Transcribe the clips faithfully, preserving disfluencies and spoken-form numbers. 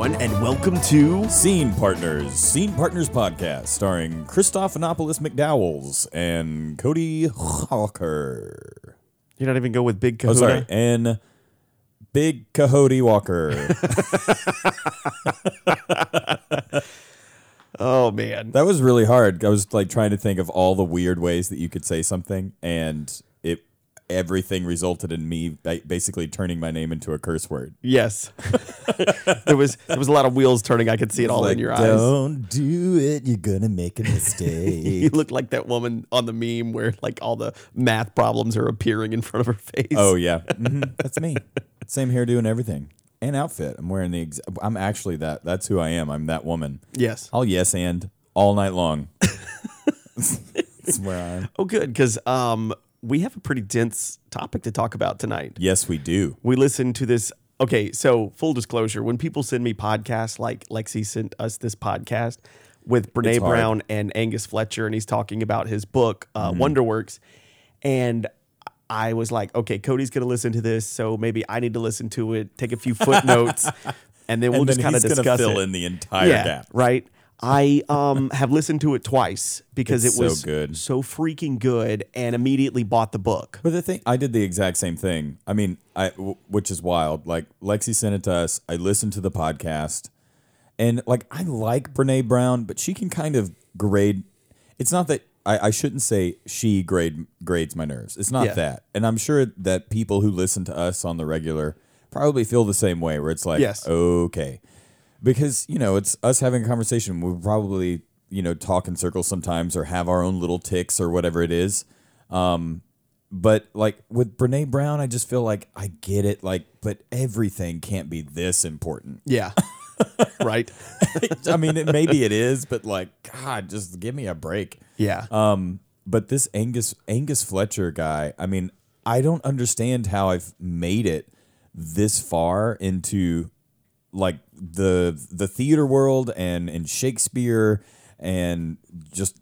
everyone, and welcome to Scene Partners, Scene Partners Podcast, starring Christoph Anopolis McDowells and Cody Hawker. You're not even go with Big Cahoda? Oh, sorry, and Big Cody Walker. Oh, man. That was really hard. I was like trying to think of all the weird ways that you could say something, and it everything resulted in me basically turning my name into a curse word. Yes. there was there was a lot of wheels turning. I could see it all like, in your eyes. Don't do it. You're going to make a mistake. You look like that woman on the meme where like all the math problems are appearing in front of her face. Oh, yeah. Mm-hmm. That's me. Same hairdo and everything. And outfit. I'm wearing the... Ex- I'm actually that. That's who I am. I'm that woman. Yes. I'll yes and all night long. That's where I am. Oh, good. Because um, we have a pretty dense topic to talk about tonight. Yes, we do. We listen to this... Okay, so full disclosure. When people send me podcasts, like Lexi sent us this podcast with Brené Brown and Angus Fletcher, and he's talking about his book, uh, mm-hmm. Wonderworks, and... I was like, okay, Cody's going to listen to this, so maybe I need to listen to it, take a few footnotes, and then we'll and just kind of discuss gonna it. Fill in the entire yeah, gap, right? I um, have listened to it twice because it's it was so, good. so freaking good, and immediately bought the book. But the thing, I did the exact same thing. I mean, I w- which is wild. Like Lexi sent it to us. I listened to the podcast, and like I like Brené Brown, but she can kind of grade. It's not that. I, I shouldn't say she grade, grades my nerves. It's not yeah. that. And I'm sure that people who listen to us on the regular probably feel the same way where it's like, yes. okay. Because, you know, it's us having a conversation. We'll probably, you know, talk in circles sometimes or have our own little tics or whatever it is. Um, but like with Brené Brown, I just feel like I get it. Like, but everything can't be this important. Yeah. Right. I mean, it, maybe it is, but like, God, just give me a break. Yeah. Um. But this Angus Angus Fletcher guy, I mean, I don't understand how I've made it this far into like the the theater world and and Shakespeare and just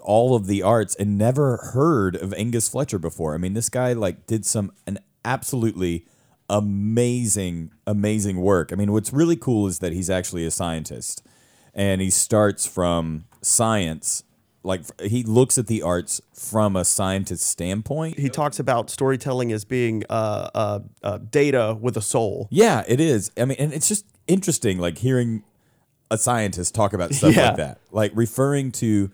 all of the arts and never heard of Angus Fletcher before. I mean, this guy like did some an absolutely amazing, amazing work. I mean, what's really cool is that he's actually a scientist and he starts from science. Like he looks at the arts from a scientist standpoint. He talks about storytelling as being uh, uh, uh, data with a soul. Yeah, it is. I mean, and it's just interesting, like hearing a scientist talk about stuff yeah. like that, like referring to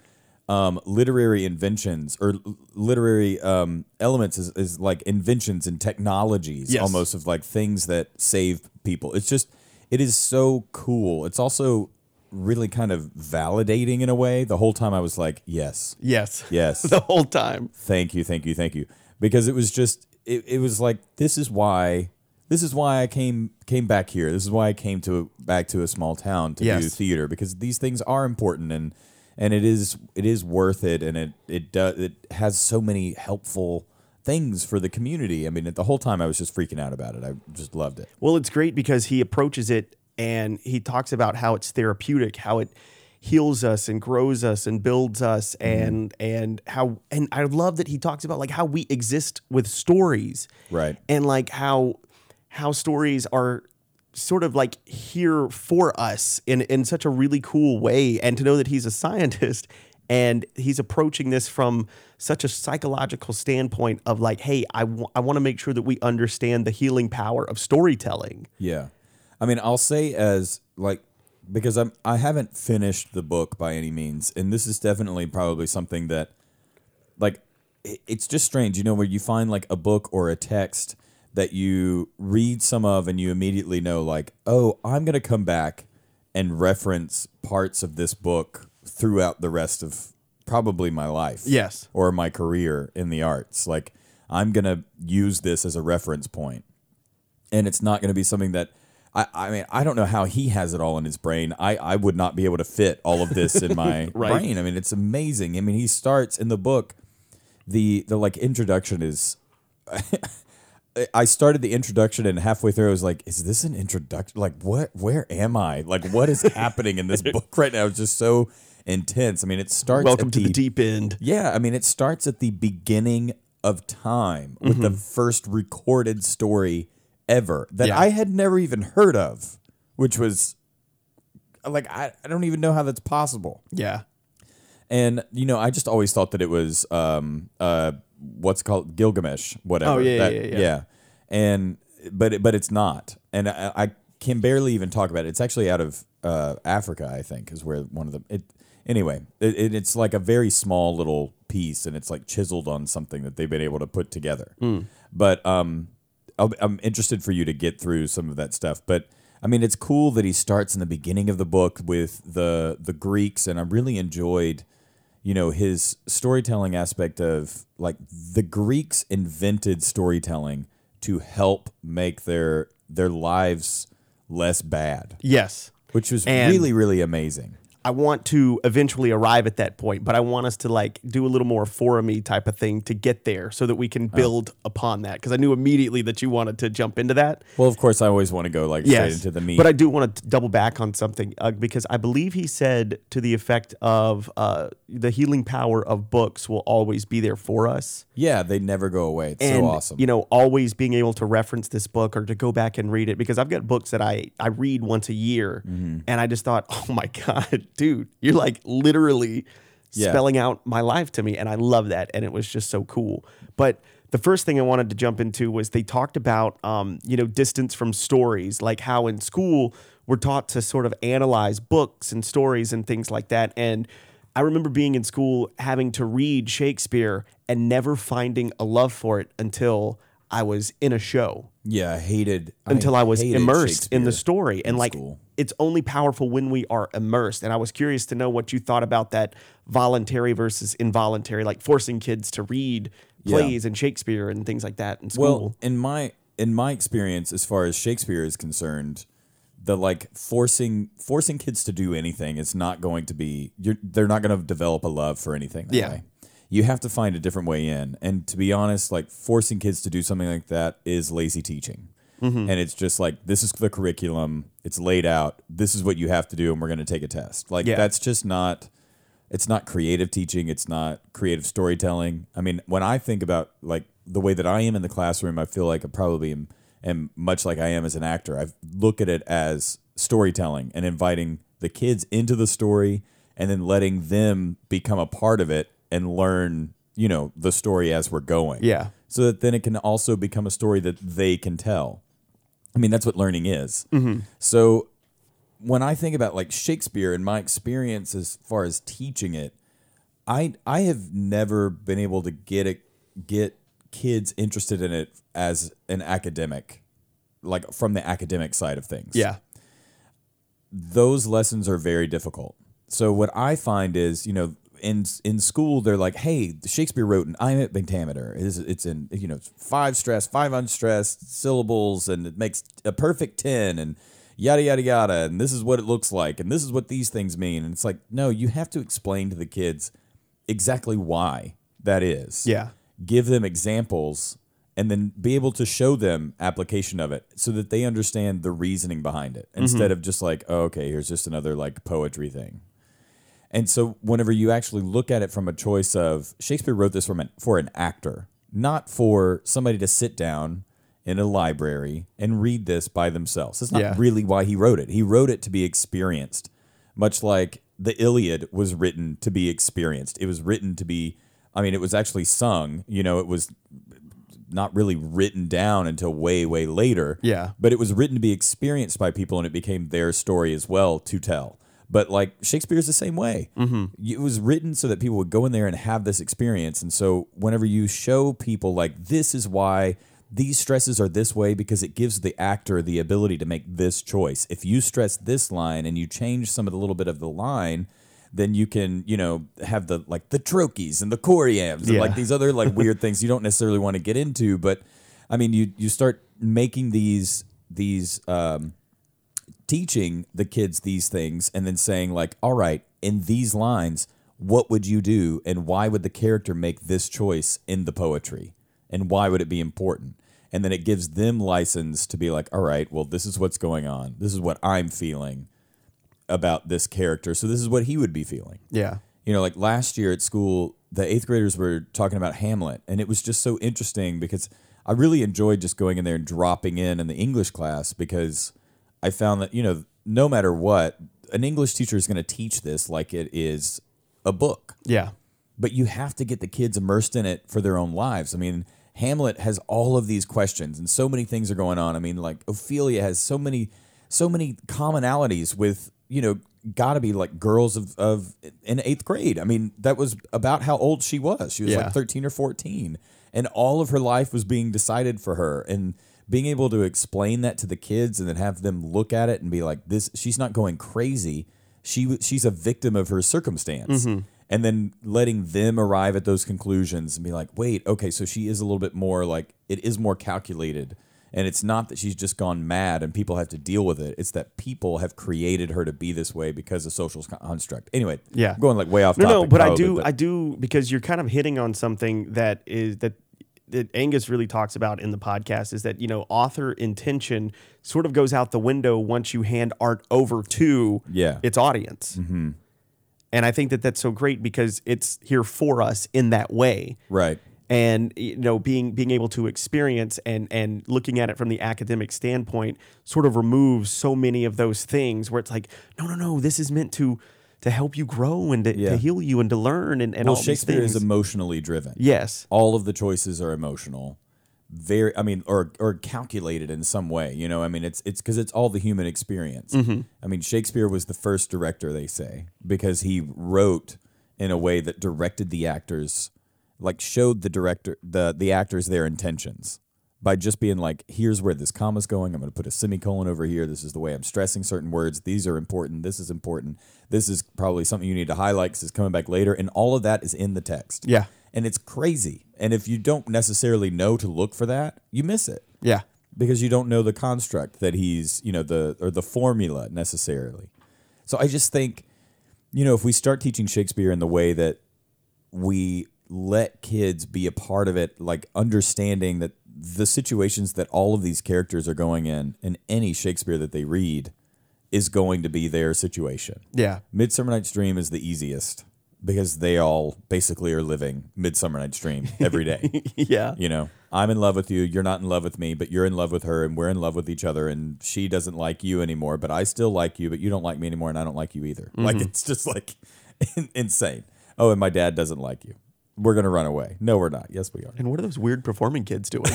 Um, literary inventions or literary um, elements is, is like inventions and technologies yes. almost of like things that save people. It's just, it is so cool. It's also really kind of validating in a way. The whole time I was like, yes. Yes. Yes. The whole time. Thank you. Thank you. Thank you. Because it was just, it, it was like, this is why, this is why I came, came back here. This is why I came to back to a small town to yes. do theater because these things are important and And it is it is worth it, and it it does it has so many helpful things for the community. I mean, the whole time I was just freaking out about it. I just loved it. Well, it's great because he approaches it and he talks about how it's therapeutic, how it heals us and grows us and builds us, and mm-hmm. and how and I love that he talks about like how we exist with stories, right? And like how how stories are sort of like here for us in, in such a really cool way. And to know that he's a scientist and he's approaching this from such a psychological standpoint of like, hey, I, w- I want to make sure that we understand the healing power of storytelling. Yeah. I mean, I'll say as like, because I'm, I haven't finished the book by any means. And this is definitely probably something that like, it's just strange, you know, where you find like a book or a text that you read some of and you immediately know like, oh, I'm going to come back and reference parts of this book throughout the rest of probably my life. Yes. Or my career in the arts. Like, I'm going to use this as a reference point. And it's not going to be something that, I, I mean, I don't know how he has it all in his brain. I, I would not be able to fit all of this in my right. brain. I mean, it's amazing. I mean, he starts in the book, the, the like introduction is... I started the introduction and halfway through I was like, is this an introduction? Like what, where am I? Like what is happening in this book right now? It's just so intense. I mean, it starts. Welcome at to the, the deep end. Yeah. I mean, it starts at the beginning of time with mm-hmm. the first recorded story ever that yeah. I had never even heard of, which was like I, I don't even know how that's possible. Yeah. And, you know, I just always thought that it was um uh what's called Gilgamesh, whatever. Oh, yeah, that, yeah, yeah, yeah. And but it, but it's not. And I, I can barely even talk about it. It's actually out of uh, Africa, I think, is where one of the it anyway, it, it it's like a very small little piece, and it's like chiseled on something that they've been able to put together. Mm. But um I'll, I'm interested for you to get through some of that stuff, but I mean, it's cool that he starts in the beginning of the book with the the Greeks, and I really enjoyed, you know, his storytelling aspect of like the Greeks invented storytelling to help make their their lives less bad. Yes, which was and really really amazing. I want to eventually arrive at that point, but I want us to like do a little more forumy type of thing to get there so that we can build oh. upon that. Because I knew immediately that you wanted to jump into that. Well, of course, I always want to go like yes. straight into the meat. But I do want to double back on something uh, because I believe he said to the effect of uh, the healing power of books will always be there for us. Yeah, they never go away. It's and, so awesome. You know, always being able to reference this book or to go back and read it, because I've got books that I, I read once a year mm-hmm. and I just thought, oh my God. Dude, you're like literally yeah. spelling out my life to me. And I love that. And it was just so cool. But the first thing I wanted to jump into was they talked about, um, you know, distance from stories, like how in school we're taught to sort of analyze books and stories and things like that. And I remember being in school having to read Shakespeare and never finding a love for it until I was in a show. Yeah, I hated until I, I was immersed in the story. And like, school. It's only powerful when we are immersed. And I was curious to know what you thought about that voluntary versus involuntary, like forcing kids to read plays yeah. and Shakespeare and things like that in school. Well, in my in my experience, as far as Shakespeare is concerned, the like forcing forcing kids to do anything is not going to be. You're, they're not going to develop a love for anything. That yeah. way. You have to find a different way in. And to be honest, like forcing kids to do something like that is lazy teaching. Mm-hmm. And it's just like, this is the curriculum. It's laid out. This is what you have to do. And we're going to take a test. Like yeah. that's just not, it's not creative teaching. It's not creative storytelling. I mean, when I think about like the way that I am in the classroom, I feel like I probably am, am much like I am as an actor. I look at it as storytelling and inviting the kids into the story and then letting them become a part of it and learn, you know, the story as we're going. Yeah. So that then it can also become a story that they can tell. I mean, that's what learning is. Mm-hmm. So when I think about like Shakespeare and my experience as far as teaching it, I I have never been able to get a, get kids interested in it as an academic, like from the academic side of things. Yeah. Those lessons are very difficult. So what I find is, you know, In in school, they're like, hey, Shakespeare wrote an iambic pentameter. It's, it's in, you know, five stressed, five unstressed syllables, and it makes a perfect ten, and yada, yada, yada, and this is what it looks like, and this is what these things mean. And it's like, no, you have to explain to the kids exactly why that is. Yeah. Give them examples, and then be able to show them application of it so that they understand the reasoning behind it, mm-hmm. instead of just like, oh, okay, here's just another, like, poetry thing. And so whenever you actually look at it from a choice of Shakespeare wrote this from an, for an actor, not for somebody to sit down in a library and read this by themselves. That's not yeah. really why he wrote it. He wrote it to be experienced, much like the Iliad was written to be experienced. It was written to be, I mean, it was actually sung, you know, it was not really written down until way, way later. Yeah. But it was written to be experienced by people, and it became their story as well to tell. But like Shakespeare is the same way. Mm-hmm. It was written so that people would go in there and have this experience. And so whenever you show people like this is why these stresses are this way, because it gives the actor the ability to make this choice. If you stress this line and you change some of the little bit of the line, then you can, you know, have the like the trochees and the choreams and yeah. like these other like weird things you don't necessarily want to get into. But I mean, you you start making these these. Um, teaching the kids these things and then saying like, all right, in these lines, what would you do? And why would the character make this choice in the poetry? And why would it be important? And then it gives them license to be like, all right, well, this is what's going on. This is what I'm feeling about this character. So this is what he would be feeling. Yeah. You know, like last year at school, the eighth graders were talking about Hamlet, and it was just so interesting because I really enjoyed just going in there and dropping in in the English class, because I found that, you know, no matter what, an English teacher is going to teach this like it is a book. Yeah. But you have to get the kids immersed in it for their own lives. I mean, Hamlet has all of these questions, and so many things are going on. I mean, like Ophelia has so many, so many commonalities with, you know, got to be like girls of, of in eighth grade. I mean, that was about how old she was. She was yeah. like thirteen or fourteen, and all of her life was being decided for her. And being able to explain that to the kids and then have them look at it and be like, "This, she's not going crazy. She she's a victim of her circumstance." Mm-hmm. And then letting them arrive at those conclusions and be like, wait, okay, so she is a little bit more like, it is more calculated. And it's not that she's just gone mad and people have to deal with it. It's that people have created her to be this way because of social construct. Anyway, yeah, I'm going like way off no, topic. No, no, but I do, but I do, because you're kind of hitting on something that is that, that Angus really talks about in the podcast, is that, you know, author intention sort of goes out the window once you hand art over to yeah. its audience. Mm-hmm. And I think that that's so great because it's here for us in that way. Right. And, you know, being being able to experience and and looking at it from the academic standpoint sort of removes so many of those things where it's like, no, no, no, this is meant to to help you grow and to, yeah. to heal you and to learn and, and well, all these things. Shakespeare is emotionally driven. Yes. All of the choices are emotional. Very, I mean, or or calculated in some way, you know. I mean, it's it's because it's all the human experience. Mm-hmm. I mean, Shakespeare was the first director, they say, because he wrote in a way that directed the actors, like showed the director the the actors their intentions by just being like, here's where this comma's going. I'm going to put a semicolon over here. This is the way I'm stressing certain words. These are important. This is important. This is probably something you need to highlight because it's coming back later. And all of that is in the text. Yeah. And it's crazy. And if you don't necessarily know to look for that, you miss it. Yeah. Because you don't know the construct that he's, you know, the or the formula necessarily. So I just think, you know, if we start teaching Shakespeare in the way that we let kids be a part of it, like understanding that the situations that all of these characters are going in, in any Shakespeare that they read, is going to be their situation. Yeah. Midsummer Night's Dream is the easiest, because they all basically are living Midsummer Night's Dream every day. Yeah. You know, I'm in love with you. You're not in love with me, but you're in love with her, and we're in love with each other. And she doesn't like you anymore, but I still like you, but you don't like me anymore. And I don't like you either. Mm-hmm. Like, it's just like insane. Oh, and my dad doesn't like you. We're going to run away. No, we're not. Yes, we are. And what are those weird performing kids doing?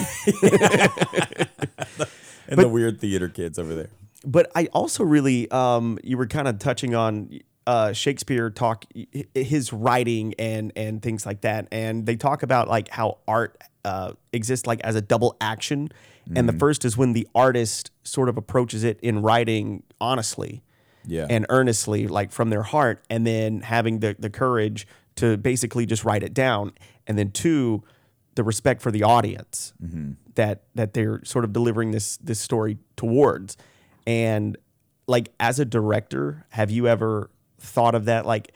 And but, the weird theater kids over there. But I also really, um, you were kind of touching on, Uh, Shakespeare talk, his writing and and things like that, and they talk about like how art uh, exists like as a double action, mm-hmm. and the first is when the artist sort of approaches it in writing honestly, yeah. and earnestly, like from their heart, and then having the the courage to basically just write it down, and then two, the respect for the audience mm-hmm. that that they're sort of delivering this this story towards, and like as a director, have you ever thought of that, like,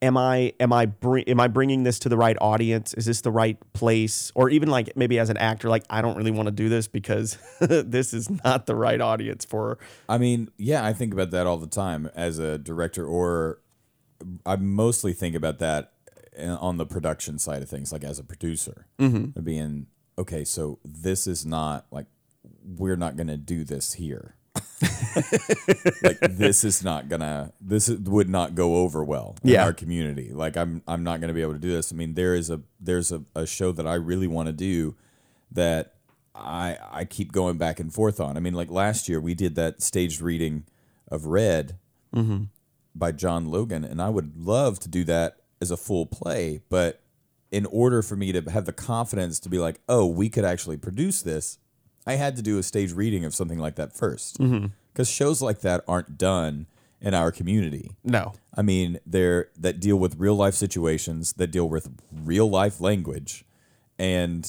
am I am I bring am I bringing this to the right audience? Is this the right place? Or even like maybe as an actor, like I don't really want to do this because this is not the right audience for. I mean, yeah, I think about that all the time as a director, or I mostly think about that on the production side of things, like as a producer, mm-hmm. being okay. So this is not like, we're not going to do this here. Like this is not gonna this would not go over well in yeah. our community. Like I'm I'm not gonna be able to do this. I mean, there is a there's a, a show that I really want to do that I I keep going back and forth on. I mean, like last year we did that staged reading of Red mm-hmm. by John Logan, and I would love to do that as a full play, but in order for me to have the confidence to be like, oh, we could actually produce this, I had to do a stage reading of something like that first, because mm-hmm. shows like that aren't done in our community. No. I mean, they're that deal with real life situations, that deal with real life language. And,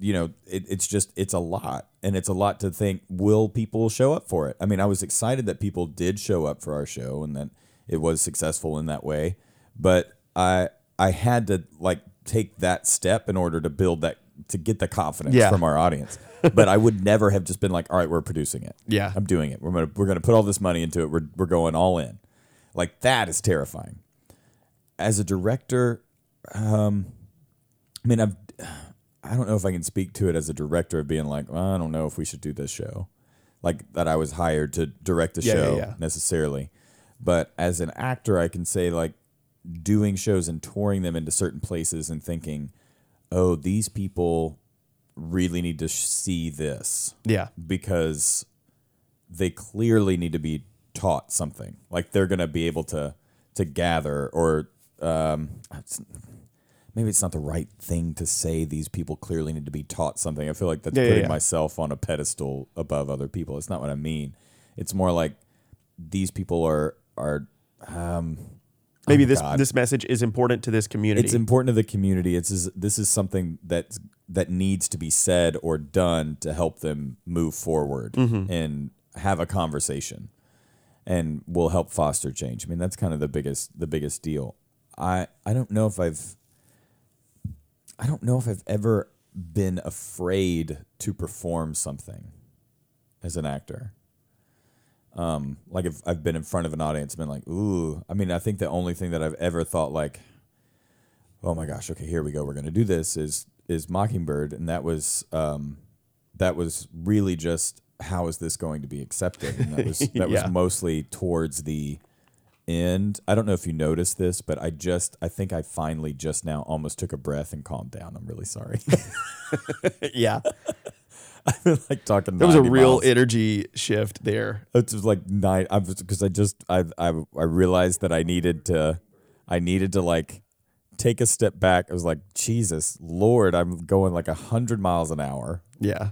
you know, it, it's just it's a lot. And it's a lot to think, will people show up for it? I mean, I was excited that people did show up for our show and that it was successful in that way. But I I had to, like, take that step in order to build that, to get the confidence yeah. from our audience. But I would never have just been like, all right, we're producing it. Yeah. I'm doing it. We're gonna we're gonna put all this money into it. We're we're going all in. Like, that is terrifying. As a director, um, I mean, I've I don't know if I can speak to it as a director of being like, well, I don't know if we should do this show. like that I was hired to direct the yeah, show yeah, yeah. necessarily. But as an actor, I can say like doing shows and touring them into certain places and thinking, oh, these people really need to sh- see this. Yeah. Because they clearly need to be taught something. Like they're going to be able to to gather or um, it's, maybe it's not the right thing to say these people clearly need to be taught something. I feel like that's yeah, putting yeah, yeah. myself on a pedestal above other people. It's not what I mean. It's more like these people are... are um, Maybe oh this, this message is important to this community. It's important to the community. It's is, this is something that's, that needs to be said or done to help them move forward mm-hmm. and have a conversation, and will help foster change. I mean, that's kind of the biggest the biggest deal. I, I don't know if I've I don't know if I've ever been afraid to perform something as an actor. Um, like if I've been in front of an audience and been like, ooh, I mean, I think the only thing that I've ever thought like, oh my gosh, okay, here we go. We're going to do this is, is Mockingbird. And that was, um, that was really just, how is this going to be accepted? And that was, that yeah. was mostly towards the end. I don't know if you noticed this, but I just, I think I finally just now almost took a breath and calmed down. I'm really sorry. yeah. I've been like talking. There was a real miles. energy shift there. It was like nine. I was because I just I, I I realized that I needed to, I needed to like take a step back. I was like, Jesus Lord, I'm going like a hundred miles an hour. Yeah.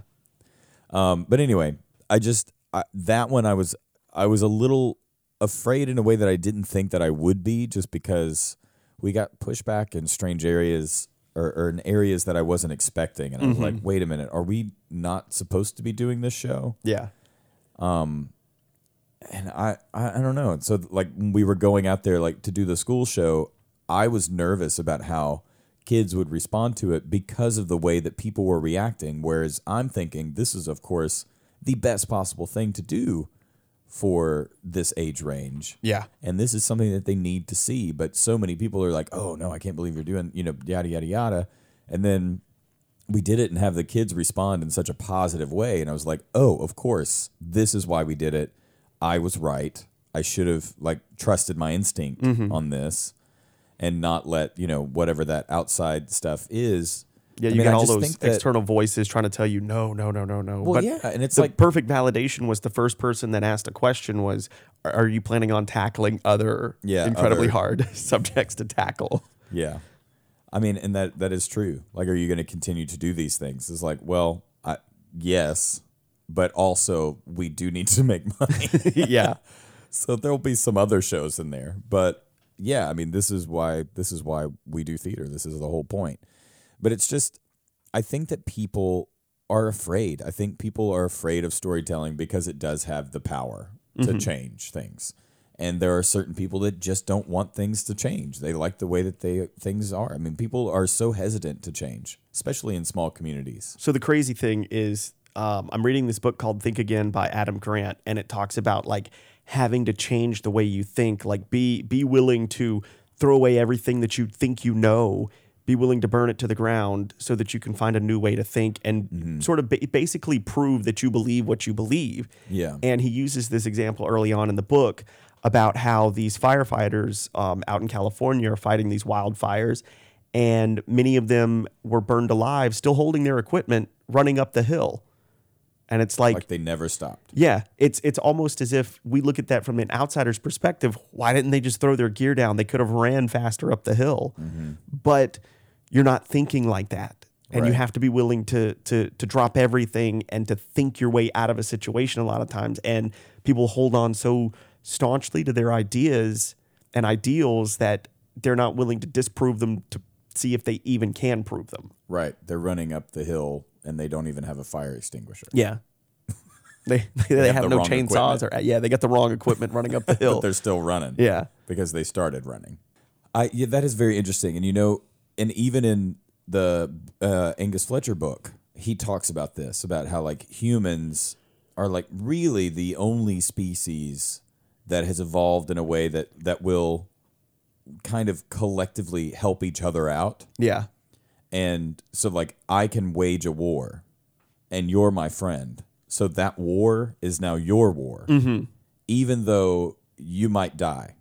Um. But anyway, I just I, that one I was I was a little afraid in a way that I didn't think that I would be, just because we got pushback in strange areas. Or, or in areas that I wasn't expecting. And I was mm-hmm. like, wait a minute, are we not supposed to be doing this show? Yeah. Um, and I, I, I don't know. And so like when we were going out there like to do the school show, I was nervous about how kids would respond to it because of the way that people were reacting. Whereas I'm thinking this is, of course, the best possible thing to do for this age range. Yeah. And this is something that they need to see. But so many people are like, oh no, I can't believe you're doing, you know, yada, yada, yada. And then we did it and have the kids respond in such a positive way. And I was like, oh, of course, this is why we did it. I was right. I should have like trusted my instinct mm-hmm. on this and not let, you know, whatever that outside stuff is. Yeah, you I mean, get all those external that, voices trying to tell you, no, no, no, no, no. Well, but yeah, and it's the like perfect validation was the first person that asked a question was, are you planning on tackling other yeah, incredibly other, hard subjects to tackle? Yeah. I mean, and that that is true. Like, are you going to continue to do these things? It's like, well, I, yes, but also we do need to make money. yeah. So there'll be some other shows in there. But yeah, I mean, this is why this is why we do theater. This is the whole point. But it's just, I think that people are afraid. I think people are afraid of storytelling because it does have the power to mm-hmm. change things. And there are certain people that just don't want things to change. They like the way that they things are. I mean, people are so hesitant to change, especially in small communities. So the crazy thing is, um, I'm reading this book called Think Again by Adam Grant, and it talks about like having to change the way you think, like be be willing to throw away everything that you think you know. Be willing to burn it to the ground so that you can find a new way to think and mm-hmm. sort of ba- basically prove that you believe what you believe. Yeah. And he uses this example early on in the book about how these firefighters um, out in California are fighting these wildfires, and many of them were burned alive, still holding their equipment, running up the hill. And it's like, like they never stopped. Yeah. It's it's almost as if we look at that from an outsider's perspective. Why didn't they just throw their gear down? They could have ran faster up the hill. Mm-hmm. But you're not thinking like that. And right. you have to be willing to to to drop everything and to think your way out of a situation a lot of times. And people hold on so staunchly to their ideas and ideals that they're not willing to disprove them to see if they even can prove them. Right. They're running up the hill. And they don't even have a fire extinguisher. Yeah. They they, they have, have no chainsaws. Or yeah, they got the wrong equipment running up the hill. But they're still running. Yeah. Because they started running. I yeah, that is very interesting. And, you know, and even in the uh, Angus Fletcher book, he talks about this, about how, like, humans are, like, really the only species that has evolved in a way that, that will kind of collectively help each other out. Yeah. And so, like, I can wage a war, and you're my friend. So that war is now your war, mm-hmm. even though you might die.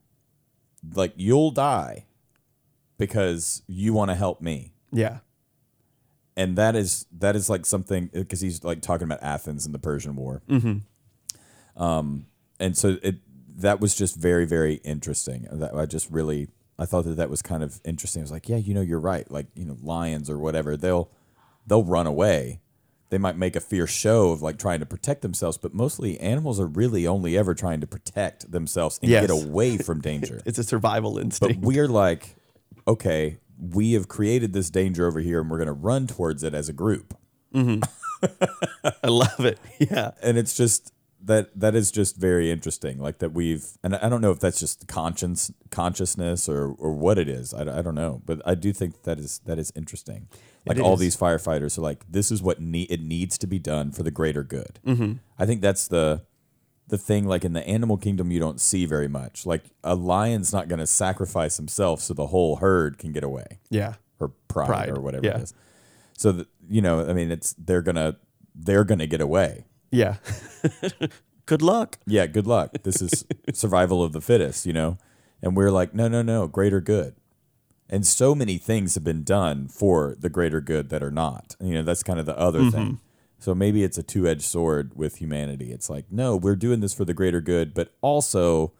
Like, you'll die because you want to help me. Yeah. And that is that is like something, because he's like talking about Athens and the Persian War. Mm-hmm. Um, and so it that was just very, very interesting. That I just really I thought that that was kind of interesting. I was like, yeah, you know, you're right. Like, you know, lions or whatever, they'll they'll run away. They might make a fierce show of like trying to protect themselves, but mostly animals are really only ever trying to protect themselves and yes. get away from danger. It's a survival instinct. But we're like, okay, we have created this danger over here and we're going to run towards it as a group. Mm-hmm. I love it. Yeah. And it's just that that is just very interesting. Like that we've, and I don't know if that's just conscience, consciousness or, or what it is. I, I don't know, but I do think that is, that is interesting. Like all these firefighters are like, this is what ne- it needs to be done for the greater good. Mm-hmm. I think that's the the thing. Like in the animal kingdom, you don't see very much. Like a lion's not going to sacrifice himself so the whole herd can get away. Yeah, or pride, pride. or whatever yeah. it is. So the, you know, I mean, it's they're gonna they're gonna get away. Yeah. Good luck. Yeah, good luck. This is survival of the fittest, you know. And we're like, no, no, no, greater good. And so many things have been done for the greater good that are not. You know, that's kind of the other mm-hmm. thing. So maybe it's a two-edged sword with humanity. It's like, no, we're doing this for the greater good, but also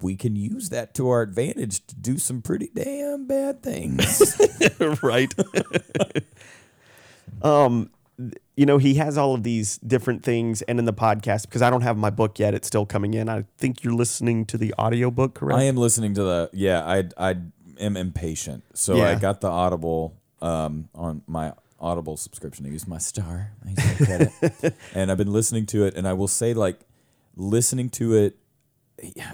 we can use that to our advantage to do some pretty damn bad things. Right. um, you know, he has all of these different things, and in the podcast, because I don't have my book yet, it's still coming in. I think you're listening to the audiobook, correct? I am listening to the, yeah, I, I, am impatient, so yeah. I got the Audible um, on my Audible subscription. I used my star, I used my credit, and I've been listening to it. And I will say, like, listening to it,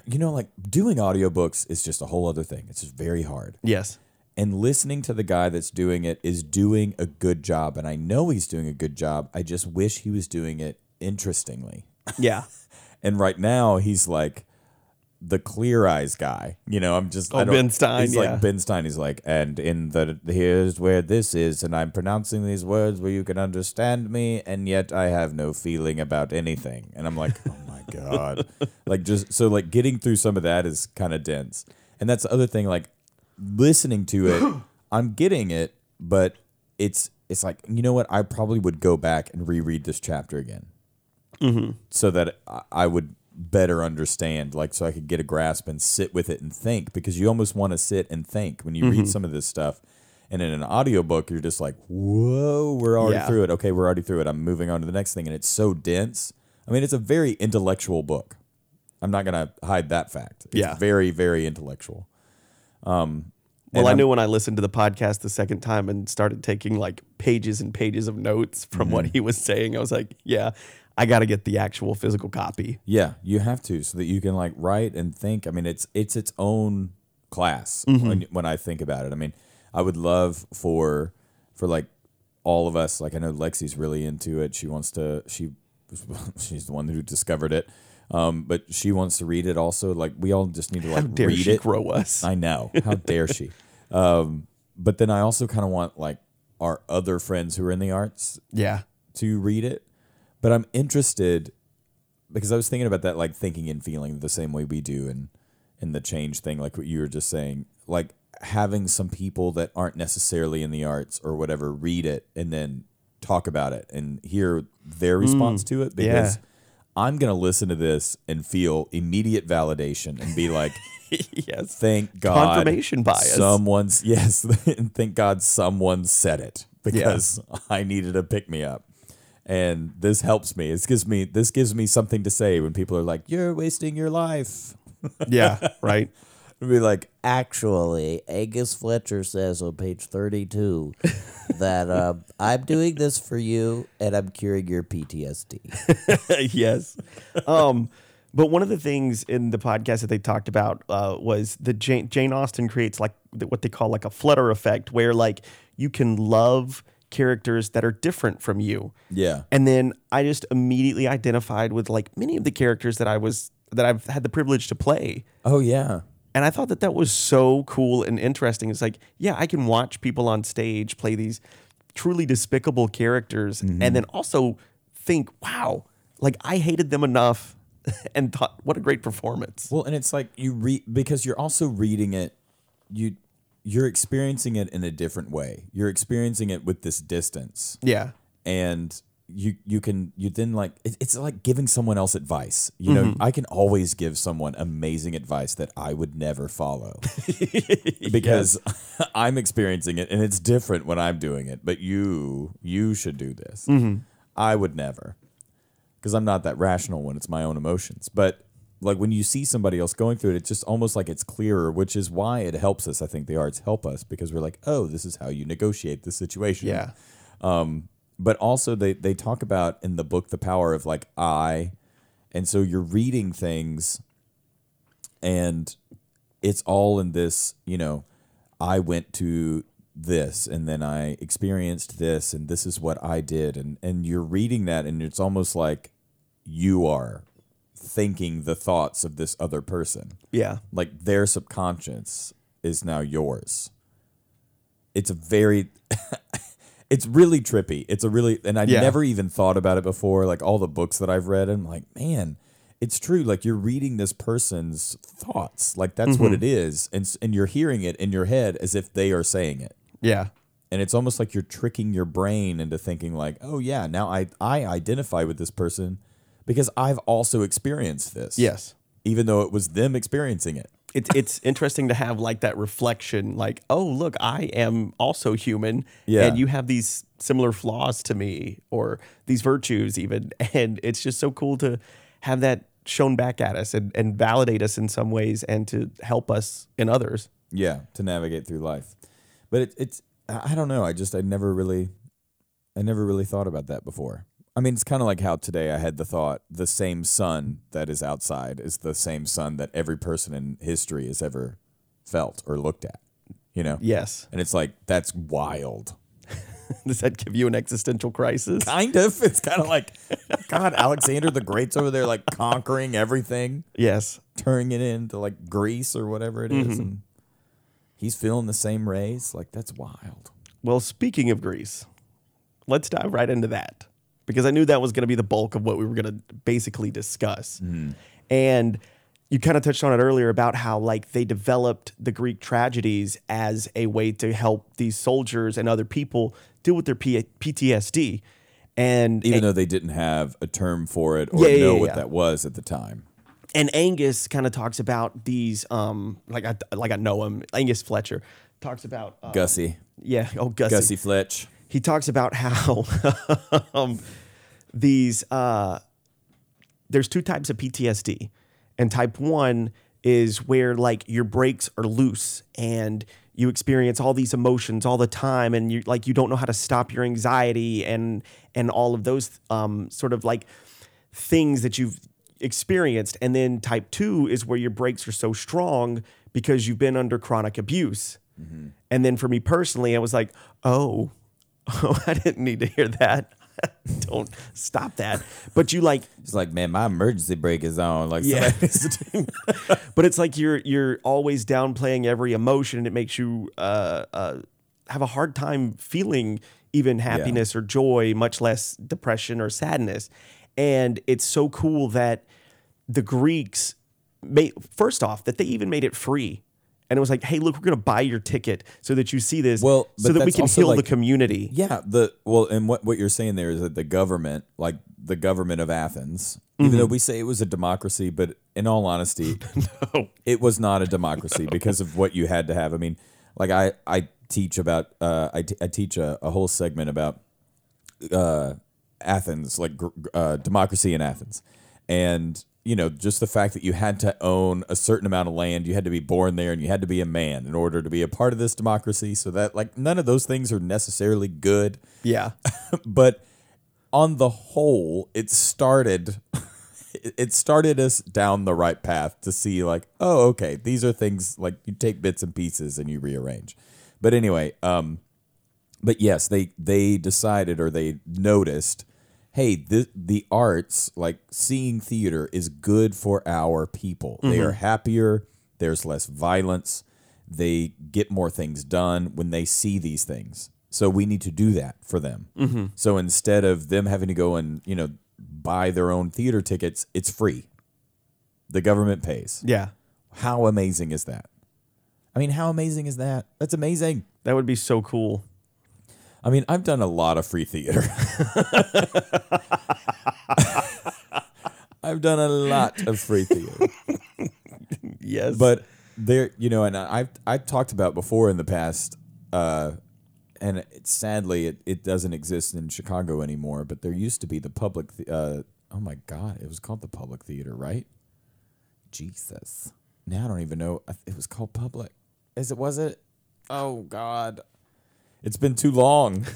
you know, like doing audiobooks is just a whole other thing. It's just very hard. Yes. And listening to the guy that's doing it is doing a good job, and I know he's doing a good job. I just wish he was doing it interestingly. Yeah. And right now he's like the clear eyes guy, you know, I'm just, oh, I don't, Ben Stein, he's yeah. like Ben Stein. He's like, and in the, here's where this is. And I'm pronouncing these words where you can understand me. And yet I have no feeling about anything. And I'm like, oh my God. Like just, so like getting through some of that is kind of dense. And that's the other thing, like listening to it, I'm getting it, but it's, it's like, you know what? I probably would go back and reread this chapter again mm-hmm. so that I, I would better understand, like, so I could get a grasp and sit with it and think, because you almost want to sit and think when you mm-hmm. read some of this stuff. And in an audiobook, you're just like, whoa, we're already yeah. through it. Okay, we're already through it. I'm moving on to the next thing. And it's so dense. I mean, it's a very intellectual book. I'm not going to hide that fact. It's yeah. very, very intellectual. Um, well, I I'm, knew when I listened to the podcast the second time and started taking like pages and pages of notes from mm-hmm. what he was saying, I was like, yeah. I got to get the actual physical copy. Yeah, you have to, so that you can like write and think. I mean, it's it's its own class mm-hmm. when, when I think about it. I mean, I would love for for like all of us. Like I know Lexi's really into it. She wants to. She she's the one who discovered it. Um, but she wants to read it also. Like we all just need to like How dare read she it. Grow us. I know. How dare she? Um, but then I also kind of want like our other friends who are in the arts. Yeah. To read it. But I'm interested because I was thinking about that, like thinking and feeling the same way we do and in the change thing, like what you were just saying, like having some people that aren't necessarily in the arts or whatever, read it and then talk about it and hear their response mm, to it. Because yeah. I'm going to listen to this and feel immediate validation and be like, yes, thank God. Confirmation bias. Someone's, yes. And thank God someone said it because yeah. I needed a pick me up. And this helps me. It gives me this gives me something to say when people are like, "You're wasting your life." Yeah, right. It'd be like, actually, Angus Fletcher says on page thirty-two that uh, I'm doing this for you, and I'm curing your P T S D. Yes. Um, but one of the things in the podcast that they talked about uh, was that Jane, Jane Austen creates like what they call like a Flutter effect, where like you can love characters that are different from you. Yeah. And then I just immediately identified with like many of the characters that I was that I've had the privilege to play. Oh yeah. And I thought that that was so cool and interesting. It's like, yeah, I can watch people on stage play these truly despicable characters mm-hmm. and then also think, wow, like I hated them enough and thought, what a great performance. Well, and it's like you read, because you're also reading it, you you're experiencing it in a different way. You're experiencing it with this distance. Yeah. And you you can you then like it, it's like giving someone else advice. You know, mm-hmm. I can always give someone amazing advice that I would never follow because yes. I'm experiencing it and it's different when I'm doing it. But you you should do this. Mm-hmm. I would never, because I'm not that rational when it's my own emotions. But like when you see somebody else going through it, it's just almost like it's clearer, which is why it helps us. I think the arts help us because we're like, oh, this is how you negotiate this situation. Yeah. Um, But also they, they talk about in the book the power of like I, and so you're reading things and it's all in this, you know, I went to this and then I experienced this and this is what I did. And, and you're reading that and it's almost like you are thinking the thoughts of this other person. Yeah. Like their subconscious is now yours. It's a very... It's really trippy. It's a really, and I yeah. never even thought about it before. Like all the books that I've read, I'm like, man, it's true. Like you're reading this person's thoughts. Like that's mm-hmm. what it is. And and you're hearing it in your head as if they are saying it. Yeah. And it's almost like you're tricking your brain into thinking like, oh yeah, now I, I identify with this person because I've also experienced this. Yes. Even though it was them experiencing it. It's it's interesting to have like that reflection, like, oh, look, I am also human, yeah. and you have these similar flaws to me, or these virtues even, and it's just so cool to have that shown back at us and, and validate us in some ways and to help us in others. Yeah, to navigate through life. But it, it's, I don't know, I just, I never really, I never really thought about that before. I mean, it's kind of like how today I had the thought, the same sun that is outside is the same sun that every person in history has ever felt or looked at, you know? Yes. And it's like, that's wild. Does that give you an existential crisis? Kind of. It's kind of like, God, Alexander the Great's over there, like conquering everything. Yes. Turning it into like Greece or whatever it is. Mm-hmm. And he's feeling the same rays. Like, that's wild. Well, speaking of Greece, let's dive right into that. Because I knew that was going to be the bulk of what we were going to basically discuss. Mm. And you kind of touched on it earlier about how like they developed the Greek tragedies as a way to help these soldiers and other people deal with their P- PTSD. And Even and, though they didn't have a term for it or yeah, know yeah, yeah, what yeah. that was at the time. And Angus kind of talks about these, um, like, I, like I know him, Angus Fletcher talks about... Um, Gussie. Yeah, oh, Gussie. Gussie Fletch. He talks about how um, these uh, there's two types of P T S D, and type one is where like your brakes are loose and you experience all these emotions all the time, and you like you don't know how to stop your anxiety and and all of those um, sort of like things that you've experienced. And then type two is where your brakes are so strong because you've been under chronic abuse. Mm-hmm. And then for me personally, I was like, oh. Oh, I didn't need to hear that. Don't stop that. But you like it's like, man, my emergency brake is on. Like, yeah. But it's like you're you're always downplaying every emotion, and it makes you uh, uh, have a hard time feeling even happiness yeah. or joy, much less depression or sadness. And it's so cool that the Greeks made first off that they even made it free. And it was like, hey, look, we're going to buy your ticket so that you see this, well, so that we can heal like, the community. Yeah. The well, and what, what you're saying there is that the government, like the government of Athens, mm-hmm. even though we say it was a democracy, but in all honesty, no. it was not a democracy no. because of what you had to have. I mean, like I, I teach about, uh, I, t- I teach a, a whole segment about uh, Athens, like uh, democracy in Athens. And you know, just the fact that you had to own a certain amount of land, you had to be born there, and you had to be a man in order to be a part of this democracy. So that, like, none of those things are necessarily good. Yeah. But on the whole, it started, it started us down the right path to see, like, oh, okay, these are things, like, you take bits and pieces and you rearrange. But anyway, um, but yes, they, they decided or they noticed hey, the, the arts, like seeing theater, is good for our people. Mm-hmm. They are happier. There's less violence. They get more things done when they see these things. So we need to do that for them. Mm-hmm. So instead of them having to go and, you know, buy their own theater tickets, it's free. The government pays. Yeah. How amazing is that? I mean, how amazing is that? That's amazing. That would be so cool. I mean, I've done a lot of free theater. I've done a lot of free theater. Yes. But there, you know, and I've, I've talked about before in the past, uh, and it, sadly it, it doesn't exist in Chicago anymore, but there used to be the public, th- uh, oh my God, it was called the public theater, right? Jesus. Now I don't even know. It was called public. Is it, was it? Oh God. It's been too long.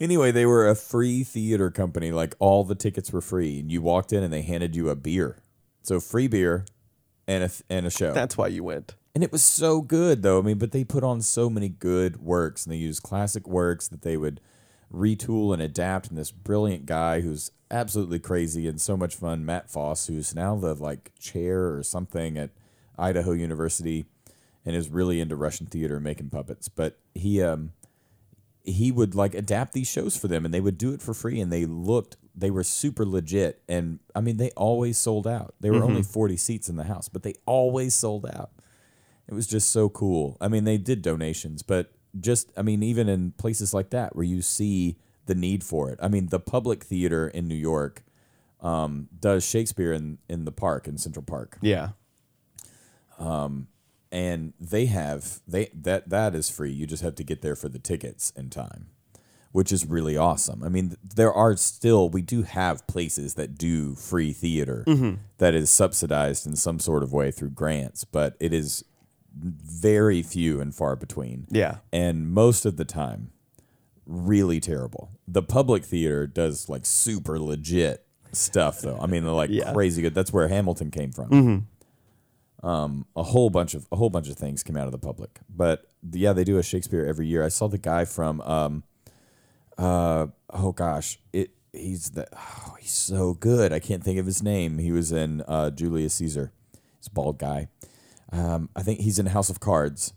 Anyway, they were a free theater company. Like, all the tickets were free, and you walked in, and they handed you a beer. So free beer and a, and a show. That's why you went. And it was so good, though. I mean, but they put on so many good works, and they used classic works that they would retool and adapt. And this brilliant guy who's absolutely crazy and so much fun, Matt Foss, who's now the, like, chair or something at Idaho University and is really into Russian theater and making puppets. But he... um. he would like adapt these shows for them, and they would do it for free. And they looked, they were super legit. And I mean, they always sold out. They were mm-hmm. only forty seats in the house, but they always sold out. It was just so cool. I mean, they did donations, but just, I mean, even in places like that where you see the need for it. I mean, the public theater in New York um, does Shakespeare in, in the park, in Central Park. Yeah. Um, And they have they that that is free. You just have to get there for the tickets in time, which is really awesome. I mean, there are still we do have places that do free theater mm-hmm. that is subsidized in some sort of way through grants, but it is very few and far between. Yeah, and most of the time, really terrible. The public theater does like super legit stuff, though. I mean, they're like yeah. crazy good. That's where Hamilton came from. Mm-hmm. Um, a whole bunch of a whole bunch of things came out of the public, but yeah, they do a Shakespeare every year. I saw the guy from, um, uh, oh gosh, it he's the oh, he's so good. I can't think of his name. He was in uh, Julius Caesar. He's a bald guy. Um, I think he's in House of Cards,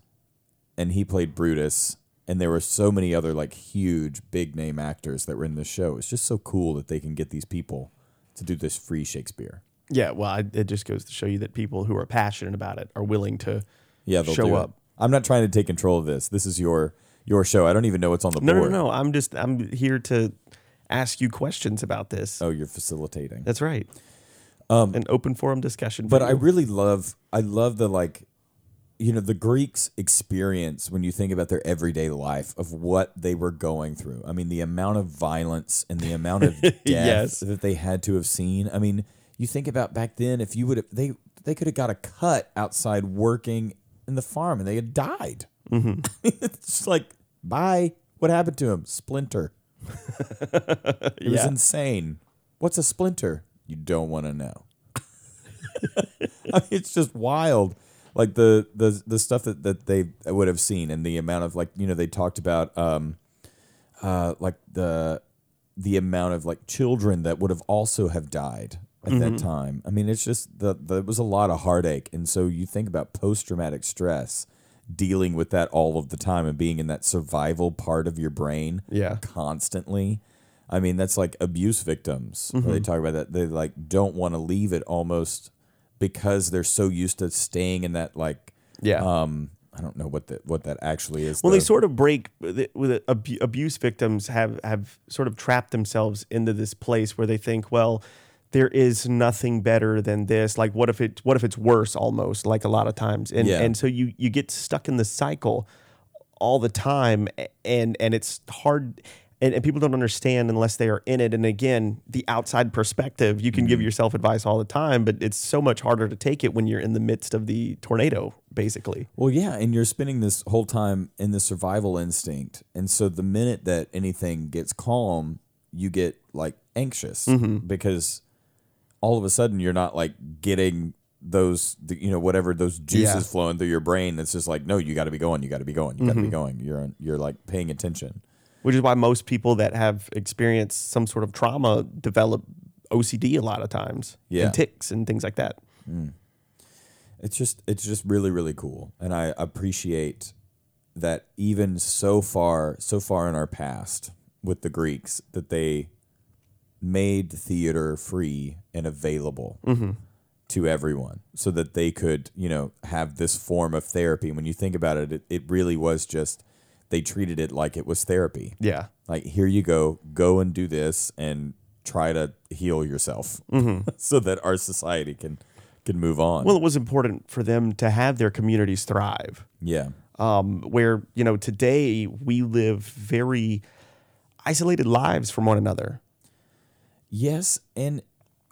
and he played Brutus. And there were so many other like huge big name actors that were in the show. It's just so cool that they can get these people to do this free Shakespeare. Yeah, well, I, it just goes to show you that people who are passionate about it are willing to yeah, show up. It. I'm not trying to take control of this. This is your your show. I don't even know what's on the no, board. No, no, no. I'm just I'm here to ask you questions about this. Oh, you're facilitating. That's right. Um, An open forum discussion. But you. I really love I love the like, you know, the Greeks' experience when you think about their everyday life of what they were going through. I mean, the amount of violence and the amount of death yes. that they had to have seen. I mean. You think about back then, if you would have, they, they could have got a cut outside working in the farm and they had died. Mm-hmm. It's like, bye. What happened to him? Splinter. It yeah. was insane. What's a splinter? You don't want to know. I mean, it's just wild. Like the, the, the stuff that, that they would have seen and the amount of like, you know, they talked about, um, uh, like the, the amount of like children that would have also have died. At mm-hmm. that time. I mean, it's just, the, the it was a lot of heartache. And so you think about post-traumatic stress, dealing with that all of the time and being in that survival part of your brain yeah. constantly. I mean, that's like abuse victims. Mm-hmm. They talk about that. They like don't want to leave it almost because they're so used to staying in that like, yeah. um, I don't know what that what that actually is. Well, though. They sort of break with abuse victims have, have sort of trapped themselves into this place where they think, well, there is nothing better than this. Like, what if it? What if it's worse? Almost like a lot of times, and yeah. and so you you get stuck in the cycle all the time, and and it's hard, and, and people don't understand unless they are in it. And again, the outside perspective, you can mm-hmm. give yourself advice all the time, but it's so much harder to take it when you're in the midst of the tornado, basically. Well, yeah, and you're spending this whole time in the survival instinct, and so the minute that anything gets calm, you get like anxious mm-hmm. because. All of a sudden, you're not like getting those, you know, whatever those juices yeah. flowing through your brain. That's just like, no, you got to be going, you got to be going, you got to mm-hmm. be going. You're you're like paying attention, which is why most people that have experienced some sort of trauma develop O C D a lot of times, yeah, and tics and things like that. Mm. It's just it's just really really cool, and I appreciate that even so far, so far in our past with the Greeks, that they made theater free and available mm-hmm. to everyone so that they could, you know, have this form of therapy. When you think about it, it, it really was just, they treated it like it was therapy. Yeah. Like, here you go, go and do this and try to heal yourself mm-hmm. so that our society can, can move on. Well, it was important for them to have their communities thrive. Yeah. Um, where, you know, today we live very isolated lives from one another. Yes. And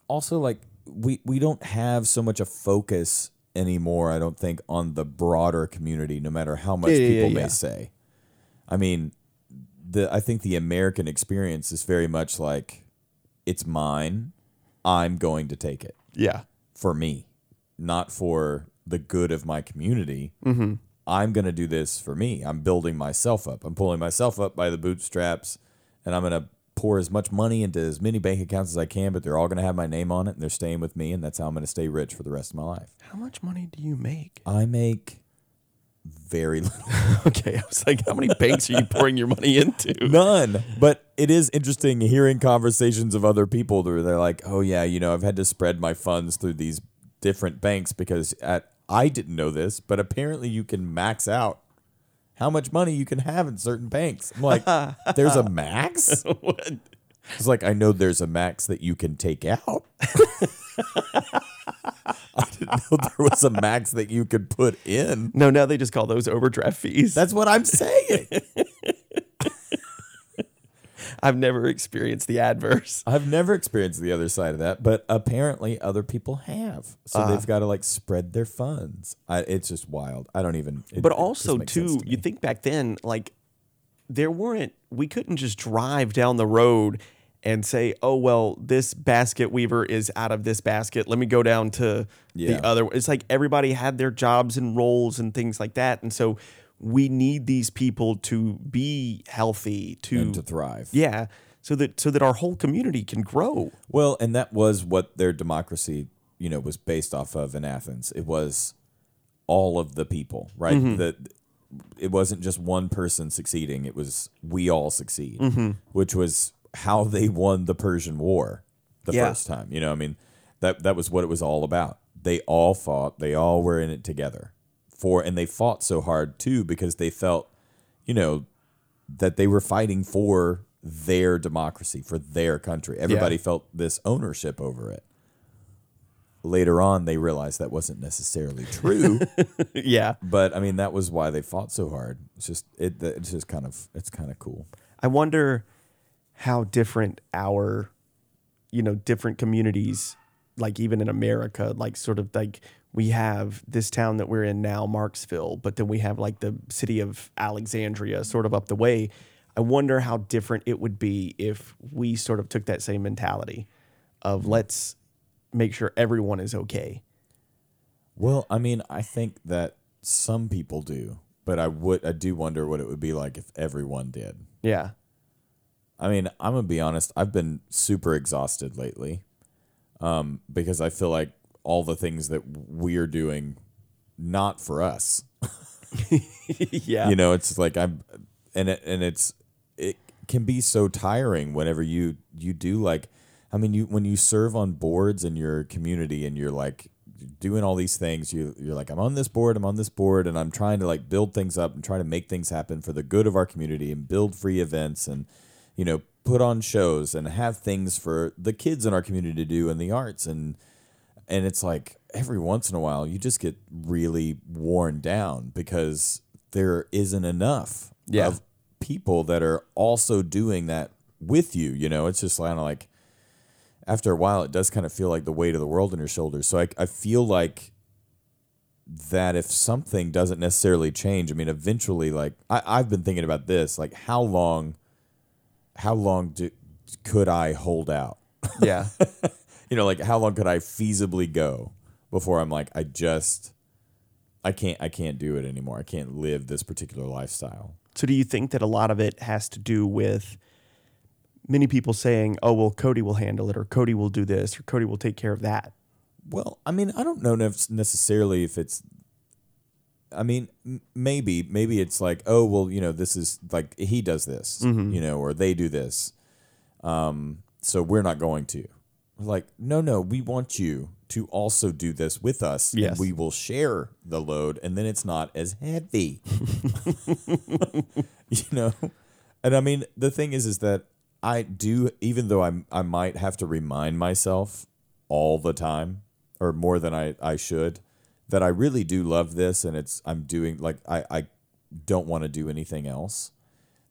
also, like, we, we don't have so much a focus anymore, I don't think, on the broader community, no matter how much yeah, people yeah, yeah. may say. I mean, the I think the American experience is very much like, it's mine, I'm going to take it. Yeah. For me, not for the good of my community. Mm-hmm. I'm going to do this for me. I'm building myself up. I'm pulling myself up by the bootstraps, and I'm going to pour as much money into as many bank accounts as I can, but they're all going to have my name on it, and they're staying with me, and that's how I'm going to stay rich for the rest of my life. How much money do you make? I make very little. Okay, I was like, how many banks are you pouring your money into? None. But it is interesting hearing conversations of other people where they're like, oh, yeah, you know, I've had to spread my funds through these different banks because at I didn't know this, but apparently you can max out how much money you can have in certain banks. I'm like, there's a max? What? It's like, I know there's a max that you can take out. I didn't know there was a max that you could put in. No, now they just call those overdraft fees. That's what I'm saying. I've never experienced the adverse. I've never experienced the other side of that, but apparently other people have. So uh, they've got to like spread their funds. I, it's just wild. I don't even. It, but also too, to you think back then, like there weren't, we couldn't just drive down the road and say, oh, well, this basket weaver is out of this basket. Let me go down to yeah. the other. It's like everybody had their jobs and roles and things like that. And so we need these people to be healthy, to and to thrive. Yeah, so that so that our whole community can grow. Well, and that was what their democracy, you know, was based off of in Athens. It was all of the people, right? Mm-hmm. That it wasn't just one person succeeding. It was we all succeed, mm-hmm. which was how they won the Persian War the yeah. first time. You know, I mean, that that was what it was all about. They all fought. They all were in it together. For, and they fought so hard, too, because they felt, you know, that they were fighting for their democracy, for their country. Everybody yeah. felt this ownership over it. Later on, they realized that wasn't necessarily true. yeah. But, I mean, that was why they fought so hard. It's just it, it's just kind of it's kind of cool. I wonder how different our, you know, different communities, like even in America, like sort of like... We have this town that we're in now, Marksville, but then we have like the city of Alexandria sort of up the way. I wonder how different it would be if we sort of took that same mentality of let's make sure everyone is okay. Well, I mean, I think that some people do, but I would, I do wonder what it would be like if everyone did. Yeah. I mean, I'm going to be honest. I've been super exhausted lately um, because I feel like all the things that we're doing, not for us. yeah. You know, it's like I'm, and it, and it's, it can be so tiring whenever you, you do like, I mean, you, when you serve on boards in your community and you're like doing all these things, you, you're like, I'm on this board, I'm on this board and I'm trying to like build things up and try to make things happen for the good of our community and build free events and, you know, put on shows and have things for the kids in our community to do and the arts and, And it's like every once in a while you just get really worn down because there isn't enough yeah. of people that are also doing that with you. You know, it's just kind of like after a while it does kind of feel like the weight of the world on your shoulders. So I, I feel like that if something doesn't necessarily change, I mean, eventually, like I, I've been thinking about this, like how long, how long do, could I hold out? Yeah. You know, like how long could I feasibly go before I'm like, I just, I can't, I can't do it anymore. I can't live this particular lifestyle. So do you think that a lot of it has to do with many people saying, oh, well, Cody will handle it or Cody will do this or Cody will take care of that? Well, I mean, I don't know necessarily if it's I mean, maybe, maybe it's like, oh, well, you know, this is like, he does this, mm-hmm. you know, or they do this. Um, so we're not going to. We're like, no, no, we want you to also do this with us. Yes. We will share the load, and then it's not as heavy, you know? And I mean, the thing is, is that I do, even though I I might have to remind myself all the time, or more than I, I should, that I really do love this, and it's I'm doing, like, I, I don't want to do anything else.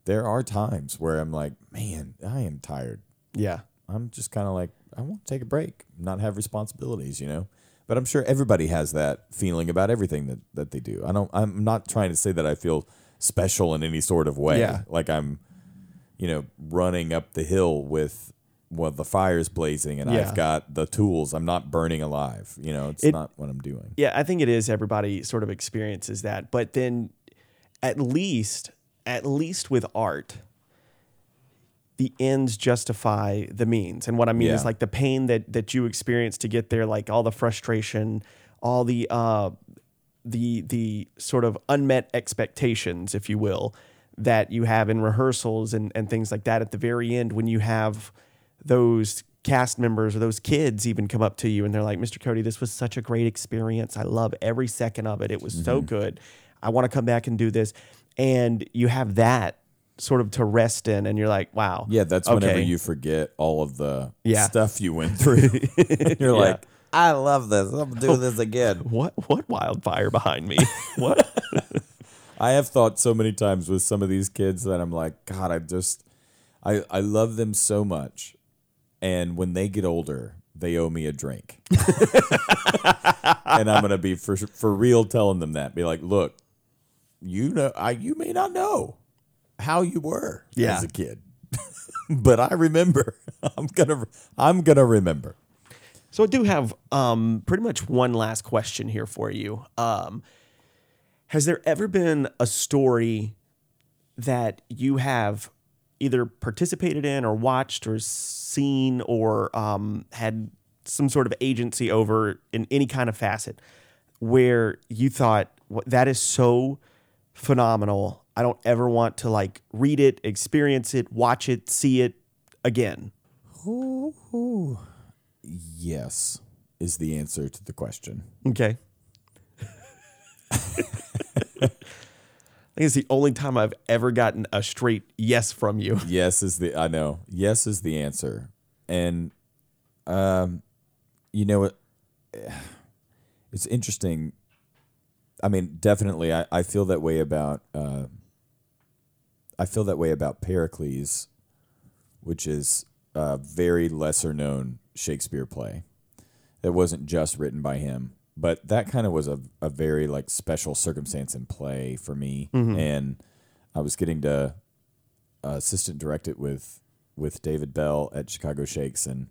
There are times where I'm like, man, I am tired. Yeah. I'm just kind of like, I want to take a break, not have responsibilities, you know? But I'm sure everybody has that feeling about everything that, that they do. I don't, I'm not trying to say that I feel special in any sort of way. Yeah. Like I'm, you know, running up the hill with, well, the fire's blazing and yeah. I've got the tools. I'm not burning alive. You know, it's it, not what I'm doing. Yeah, I think it is. Everybody sort of experiences that. But then at least, at least with art, the ends justify the means. And what I mean yeah. is like the pain that, that you experience to get there, like all the frustration, all the, uh, the, the sort of unmet expectations, if you will, that you have in rehearsals and, and things like that at the very end when you have those cast members or those kids even come up to you and they're like, Mister Cody, this was such a great experience. I love every second of it. It was mm-hmm. so good. I want to come back and do this. And you have that sort of to rest in and you're like, wow. Yeah, that's okay. Whenever you forget all of the yeah. stuff you went through. You're yeah. like, I love this. I'll do this again. What what wildfire behind me? What? I have thought so many times with some of these kids that I'm like, God, I just, I, I love them so much. And when they get older, they owe me a drink. And I'm going to be for for real telling them that. Be like, look, you know, I you may not know how you were yeah. as a kid, but I remember. I'm going to I'm going to remember. So I do have um, pretty much one last question here for you. Um, has there ever been a story that you have either participated in or watched or seen or um, had some sort of agency over in any kind of facet where you thought, that is so phenomenal. I don't ever want to like read it, experience it, watch it, see it again. Ooh, ooh. Yes is the answer to the question. Okay. I think it's the only time I've ever gotten a straight yes from you. Yes is the, I know. Yes is the answer. And, um, you know, it, it's interesting. I mean, definitely, I, I feel that way about, uh, I feel that way about Pericles, which is a very lesser known Shakespeare play that wasn't just written by him. But that kind of was a, a very like special circumstance in play for me. Mm-hmm. And I was getting to uh, assistant direct it with, with David Bell at Chicago Shakes. And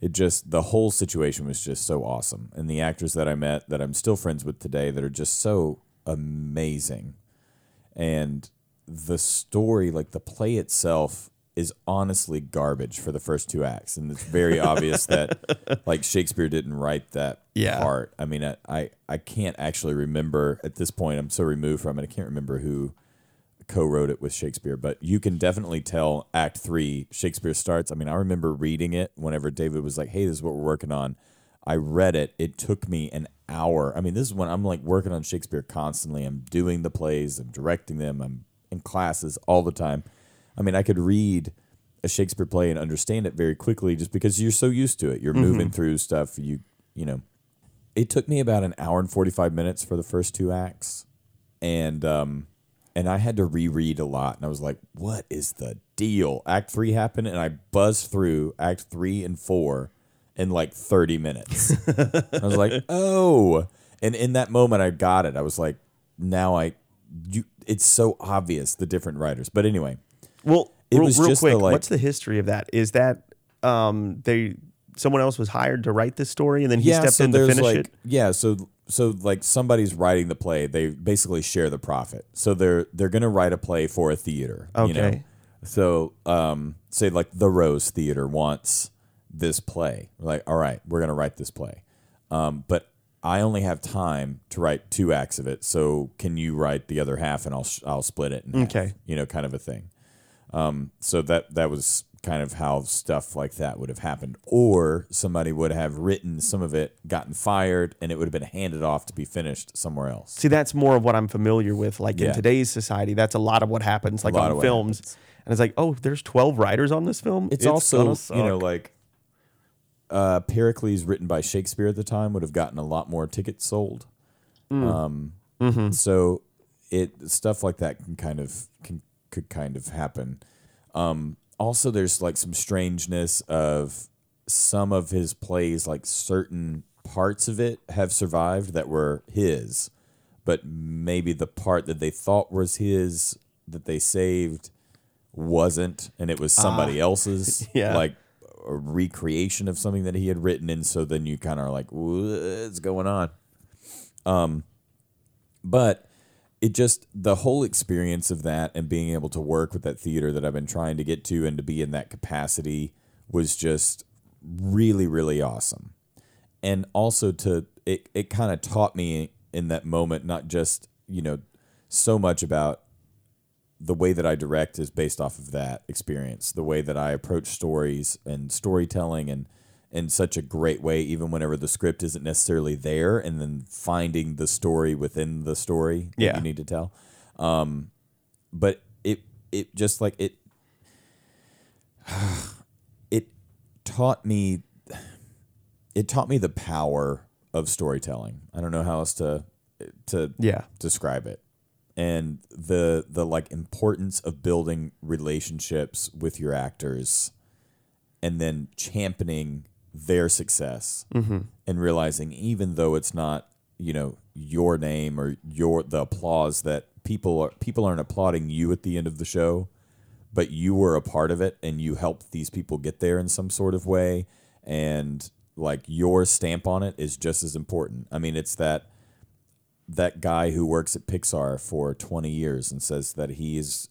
it just, the whole situation was just so awesome. And the actors that I met that I'm still friends with today that are just so amazing. And the story, like the play itself, is honestly garbage for the first two acts. And it's very obvious that like Shakespeare didn't write that yeah. part. I mean, I, I, I can't actually remember at this point. I'm so removed from it. I can't remember who co-wrote it with Shakespeare, but you can definitely tell act three, Shakespeare starts. I mean, I remember reading it whenever David was like, hey, this is what we're working on. I read it. It took me an hour. I mean, this is when I'm like working on Shakespeare constantly. I'm doing the plays. I'm directing them. I'm in classes all the time. I mean, I could read a Shakespeare play and understand it very quickly just because you're so used to it. You're mm-hmm. moving through stuff. You you know, it took me about an hour and forty-five minutes for the first two acts. And um, and I had to reread a lot. And I was like, what is the deal? Act three happened and I buzzed through act three and four in like thirty minutes. I was like, oh. And in that moment, I got it. I was like, now I, you, it's so obvious, the different writers. But anyway. Well, it real, was real just quick, the, like, what's the history of that? Is that um, they someone else was hired to write this story and then he yeah, stepped so in to finish like, it? Yeah, so so like somebody's writing the play. They basically share the profit. So they're they're going to write a play for a theater. Okay. You know? So um, say like the Rose Theater wants this play. We're like, all right, we're going to write this play. Um, but I only have time to write two acts of it, so can you write the other half and I'll I'll split it in half, okay, you know, kind of a thing. Um, so that that was kind of how stuff like that would have happened, or somebody would have written some of it, gotten fired, and it would have been handed off to be finished somewhere else. See, that's more of what I'm familiar with. Like yeah. in today's society, that's a lot of what happens, like on films, and it's like, oh, there's twelve writers on this film. It's, it's also you know like. Uh, Pericles, written by Shakespeare at the time, would have gotten a lot more tickets sold. Mm. Um, mm-hmm. So it stuff like that can kind of can, could kind of happen. Um, also, there's like some strangeness of some of his plays, like certain parts of it have survived that were his, but maybe the part that they thought was his that they saved wasn't, and it was somebody ah. else's. yeah. Like. A recreation of something that he had written, and so then you kind of are like, what's going on? Um, but it just, the whole experience of that and being able to work with that theater that I've been trying to get to and to be in that capacity was just really, really awesome. And also to, it, it kind of taught me in that moment, not just, you know, so much about the way that I direct is based off of that experience. The way that I approach stories and storytelling and in such a great way, even whenever the script isn't necessarily there, and then finding the story within the story yeah. that you need to tell. Um, but it, it just like it, it taught me, it taught me the power of storytelling. I don't know how else to, to yeah. describe it. And the the like importance of building relationships with your actors, and then championing their success, mm-hmm. and realizing even though it's not, you know, your name or your the applause that people are people aren't applauding you at the end of the show, but you were a part of it and you helped these people get there in some sort of way, and like your stamp on it is just as important. I mean, it's that. That guy who works at Pixar for twenty years and says that he's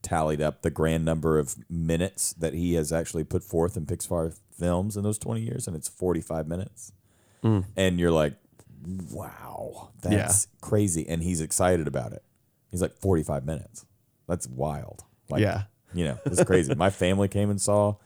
tallied up the grand number of minutes that he has actually put forth in Pixar films in those twenty years, and it's forty-five minutes. Mm. And you're like, wow, that's yeah. crazy. And he's excited about it. He's like, forty-five minutes. That's wild. Like, yeah. You know, it's crazy. My family came and saw,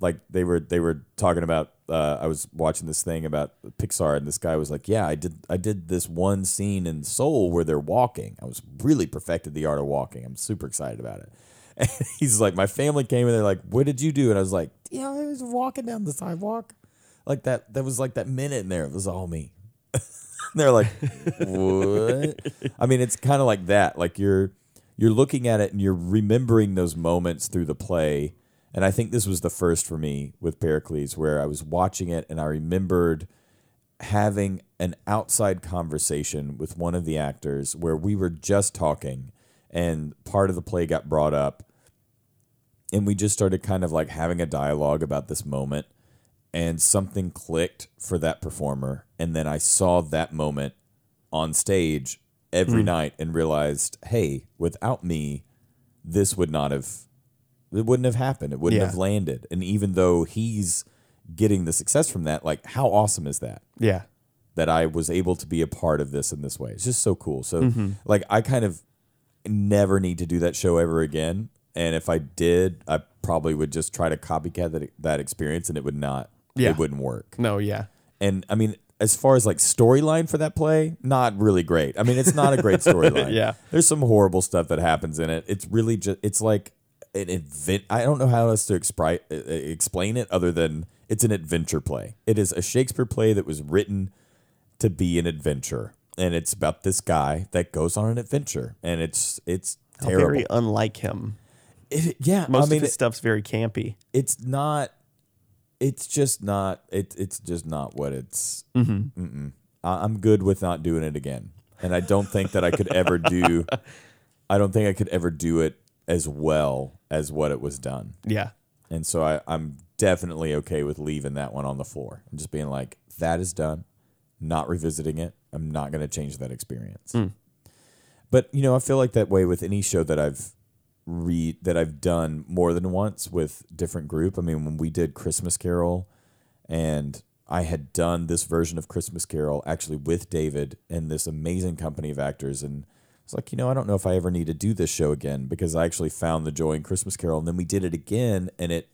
like, they were they were talking about, Uh, I was watching this thing about Pixar, and this guy was like, yeah, I did I did this one scene in Soul where they're walking. I was really perfected the art of walking. I'm super excited about it. And he's like, my family came, and they're like, what did you do? And I was like, yeah, I was walking down the sidewalk. Like that, that was like that minute in there. It was all me. They're like, what? I mean, it's kind of like that. Like you're you're looking at it, and you're remembering those moments through the play. And I think this was the first for me with Pericles, where I was watching it and I remembered having an outside conversation with one of the actors where we were just talking, and part of the play got brought up, and we just started kind of like having a dialogue about this moment, and something clicked for that performer. And then I saw that moment on stage every mm. night and realized, hey, without me, this would not have It wouldn't have happened. It wouldn't yeah. have landed. And even though he's getting the success from that, like, how awesome is that? Yeah. That I was able to be a part of this in this way. It's just so cool. So, mm-hmm. like, I kind of never need to do that show ever again. And if I did, I probably would just try to copycat that, that experience, and it would not. Yeah. It wouldn't work. No, yeah. And, I mean, as far as, like, storyline for that play, not really great. I mean, it's not a great storyline. yeah. There's some horrible stuff that happens in it. It's really just, it's like... An event. I don't know how else to expri- explain it other than it's an adventure play. It is a Shakespeare play that was written to be an adventure, and it's about this guy that goes on an adventure, and it's it's terrible. Very unlike him. It, yeah, most I mean, of his it, stuff's very campy. It's not. It's just not. It's it's just not what it's. Mm-hmm. Mm-mm. I, I'm good with not doing it again, and I don't think that I could ever do. I don't think I could ever do it as well as what it was done. Yeah. And so I, I'm definitely okay with leaving that one on the floor and just being like, that is done, not revisiting it. I'm not going to change that experience. Mm. But, you know, I feel like that way with any show that I've read, that I've done more than once with different group. I mean, when we did Christmas Carol and I had done this version of Christmas Carol actually with David and this amazing company of actors. And I was like, you know, I don't know if I ever need to do this show again, because I actually found the joy in Christmas Carol. And then we did it again, and it,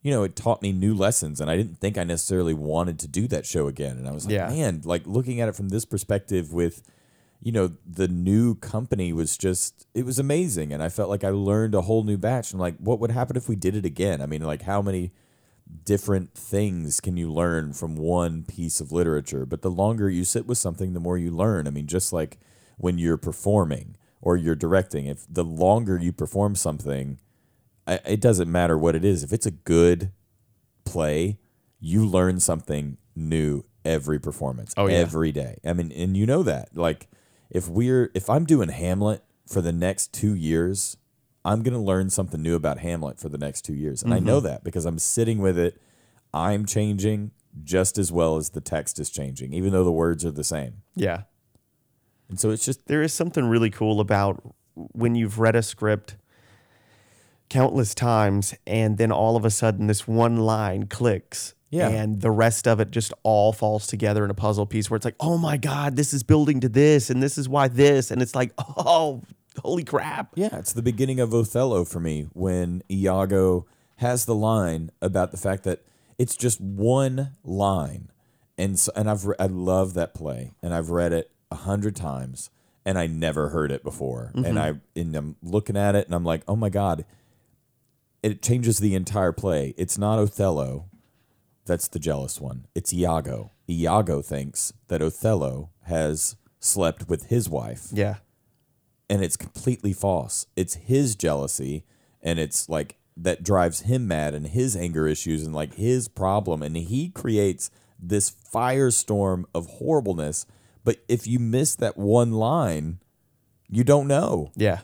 you know, it taught me new lessons, and I didn't think I necessarily wanted to do that show again. And I was like, yeah. man, like looking at it from this perspective with, you know, the new company was just, it was amazing. And I felt like I learned a whole new batch. And like, what would happen if we did it again? I mean, like how many different things can you learn from one piece of literature? But the longer you sit with something, the more you learn. I mean, just like when you're performing or you're directing, if the longer you perform something, it doesn't matter what it is. If it's a good play, you learn something new every performance, oh, yeah. every day. I mean, and you know that. Like, if we're if I'm doing Hamlet for the next two years, I'm going to learn something new about Hamlet for the next two years. And mm-hmm. I know that because I'm sitting with it. I'm changing just as well as the text is changing, even though the words are the same. Yeah. And so it's just... There is something really cool about when you've read a script countless times, and then all of a sudden this one line clicks, yeah. and the rest of it just all falls together in a puzzle piece where it's like, oh my God, this is building to this, and this is why this, and it's like, oh, holy crap. Yeah, it's the beginning of Othello for me when Iago has the line about the fact that it's just one line, and so, and I've re- I love that play, and I've read it a hundred times, and I never heard it before, mm-hmm. and I and I'm looking at it, and I'm like, oh my God. It changes the entire play. It's not Othello. That's the jealous one. It's Iago. Iago thinks that Othello has slept with his wife. Yeah. And it's completely false. It's his jealousy, and it's like that drives him mad, and his anger issues, and like his problem. And he creates this firestorm of horribleness. But if you miss that one line, you don't know. Yeah.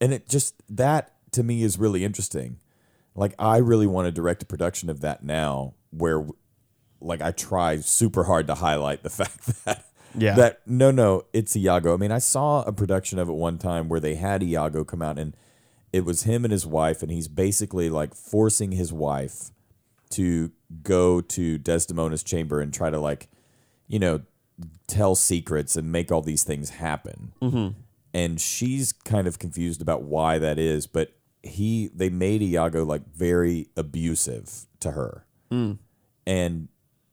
And it just, that to me is really interesting. Like, I really want to direct a production of that now where, like, I try super hard to highlight the fact that, yeah. that no, no, it's Iago. I mean, I saw a production of it one time where they had Iago come out, and it was him and his wife, and he's basically, like, forcing his wife to go to Desdemona's chamber and try to, like, you know, tell secrets and make all these things happen. Mm-hmm. And she's kind of confused about why that is, but He they made Iago like very abusive to her, mm. and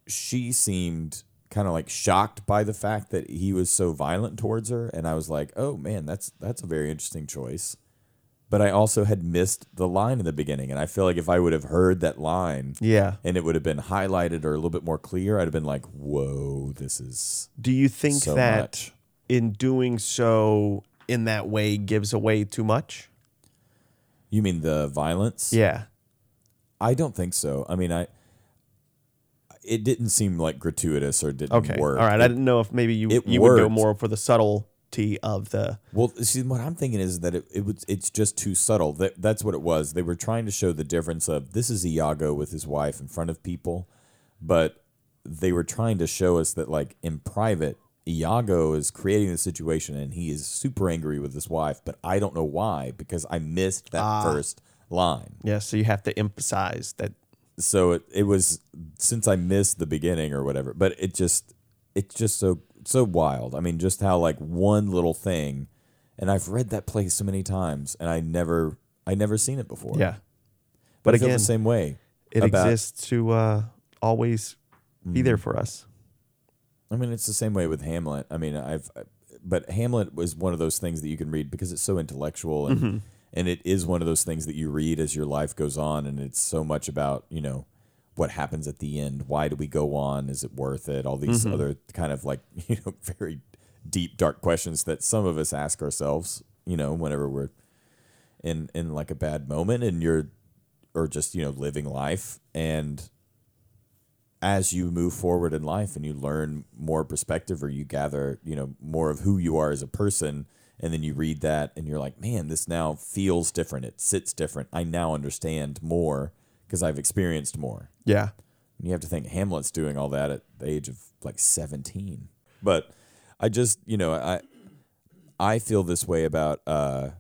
she seemed kind of like shocked by the fact that he was so violent towards her. And I was like, oh man, that's that's a very interesting choice. But I also had missed the line in the beginning, and I feel like if I would have heard that line, yeah, and it would have been highlighted or a little bit more clear, I'd have been like, whoa, this is. Do you think so that much. In doing so in that way gives away too much? You mean the violence? Yeah. I don't think so. I mean, I it didn't seem like gratuitous or didn't okay. work. All right. It, I didn't know if maybe you, you would go more for the subtlety of the... Well, see, what I'm thinking is that it, it was, it's just too subtle. That, that's what it was. They were trying to show the difference of this is Iago with his wife in front of people, but they were trying to show us that, like, in private, Iago is creating the situation, and he is super angry with his wife, but I don't know why, because I missed that ah. first line. Yeah, so you have to emphasize that. So it, it was, since I missed the beginning or whatever, but it just, it's just so, so wild. I mean, just how like one little thing, and I've read that play so many times, and I never, I never seen it before. Yeah. But, but again, I feel the same way. It about, exists to uh, always be mm. there for us. I mean, it's the same way with Hamlet. I mean, I've, but Hamlet was one of those things that you can read because it's so intellectual, and mm-hmm. and it is one of those things that you read as your life goes on, and it's so much about, you know, what happens at the end, why do we go on, is it worth it, all these mm-hmm. other kind of like, you know, very deep, dark questions that some of us ask ourselves, you know, whenever we're in in like a bad moment, and you're, or just, you know, living life, and as you move forward in life and you learn more perspective, or you gather, you know, more of who you are as a person, and then you read that and you're like, man, this now feels different. It sits different. I now understand more because I've experienced more. Yeah. And you have to think Hamlet's doing all that at the age of like seventeen. But I just, you know, I I feel this way about uh,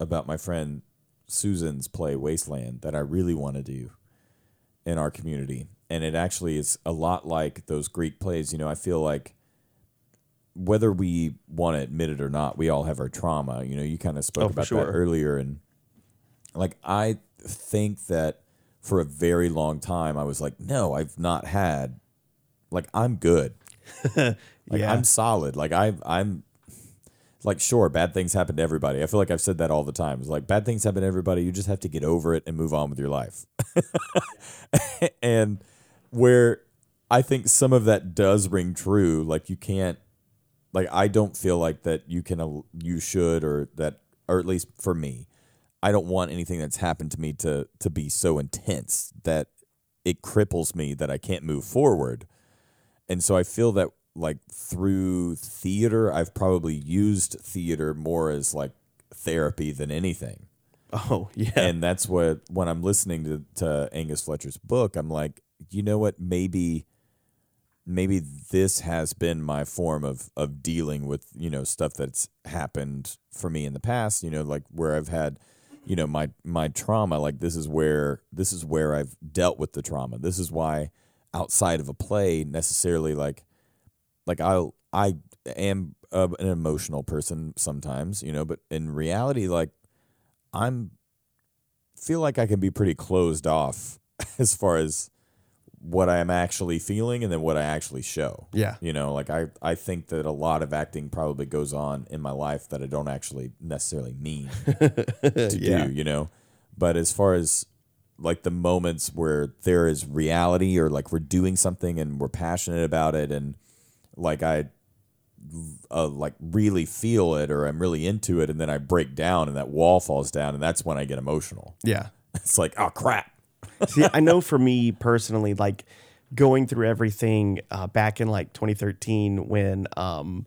about my friend Susan's play Wasteland that I really want to do in our community. and it actually is a lot like those Greek plays. You know, I feel like whether we want to admit it or not, we all have our trauma. You know, you kind of spoke oh, about sure. that earlier. And like, I think that for a very long time, I was like, no, I've not had, like, I'm good. like, yeah. I'm solid. Like, I, I'm like, sure, bad things happen to everybody. I feel like I've said that all the time. It's like, bad things happen to everybody. You just have to get over it and move on with your life. And where I think some of that does ring true, like, you can't, like, I don't feel like that you can, you should, or that, or at least for me, I don't want anything that's happened to me to to be so intense that it cripples me that I can't move forward. And so I feel that, like, through theater, I've probably used theater more as, like, therapy than anything. Oh, yeah. And that's what, when I'm listening to, to Angus Fletcher's book, I'm like, you know what, maybe... maybe this has been my form of, of dealing with, you know, stuff that's happened for me in the past, you know, like where I've had, you know, my, my trauma, like this is where, this is where I've dealt with the trauma. This is why outside of a play necessarily, like, like I, I am a, an emotional person sometimes, you know, but in reality, like I'm feel like I can be pretty closed off as far as what I am actually feeling and then what I actually show. Yeah. You know, like I, I think that a lot of acting probably goes on in my life that I don't actually necessarily mean to yeah. do, you know, but as far as like the moments where there is reality or like we're doing something and we're passionate about it. And like, I uh, like really feel it or I'm really into it. And then I break down and that wall falls down and that's when I get emotional. Yeah. It's like, oh crap. See, I know for me personally, like going through everything uh, back in like twenty thirteen when um,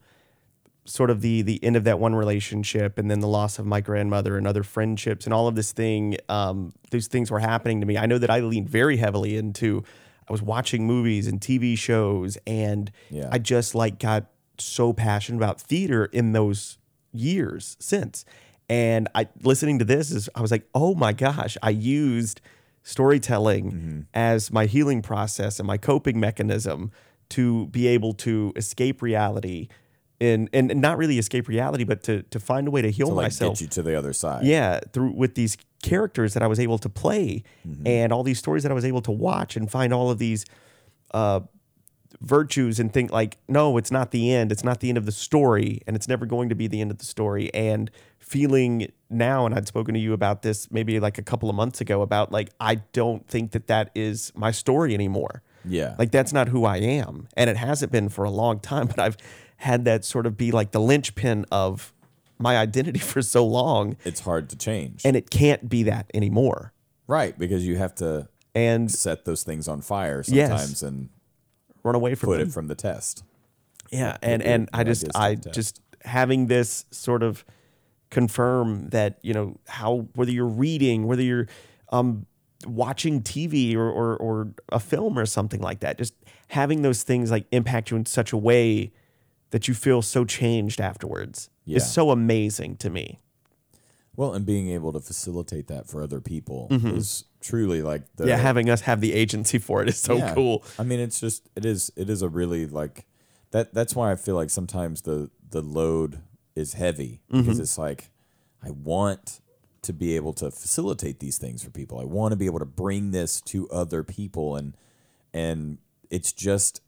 sort of the the end of that one relationship and then the loss of my grandmother and other friendships and all of this thing, um, those things were happening to me. I know that I leaned very heavily into, I was watching movies and T V shows and yeah. I just like got so passionate about theater in those years since. And I listening to this, is I was like, oh my gosh, I used... storytelling mm-hmm. as my healing process and my coping mechanism to be able to escape reality and and not really escape reality, but to to find a way to heal to, like, myself. Get you to the other side. Yeah, through with these characters that I was able to play mm-hmm. and all these stories that I was able to watch and find all of these uh, virtues and think like, no, it's not the end. It's not the end of the story and it's never going to be the end of the story. And feeling now, and I'd spoken to you about this maybe like a couple of months ago about like, I don't think that that is my story anymore. Yeah. Like that's not who I am. And it hasn't been for a long time, but I've had that sort of be like the linchpin of my identity for so long. It's hard to change. And it can't be that anymore. Right. Because you have to and set those things on fire sometimes yes, and run away from put them. It from the test. Yeah. And, and, and I just, I just having this sort of confirm that, you know, how whether you're reading, whether you're um, watching T V or, or or a film or something like that, just having those things like impact you in such a way that you feel so changed afterwards yeah. is so amazing to me. Well, and being able to facilitate that for other people mm-hmm. is truly like the yeah having us have the agency for it is so yeah. cool. I mean, it's just it is it is a really like that. That's why I feel like sometimes the the load is heavy because mm-hmm. it's like, I want to be able to facilitate these things for people. I want to be able to bring this to other people. And, and it's just,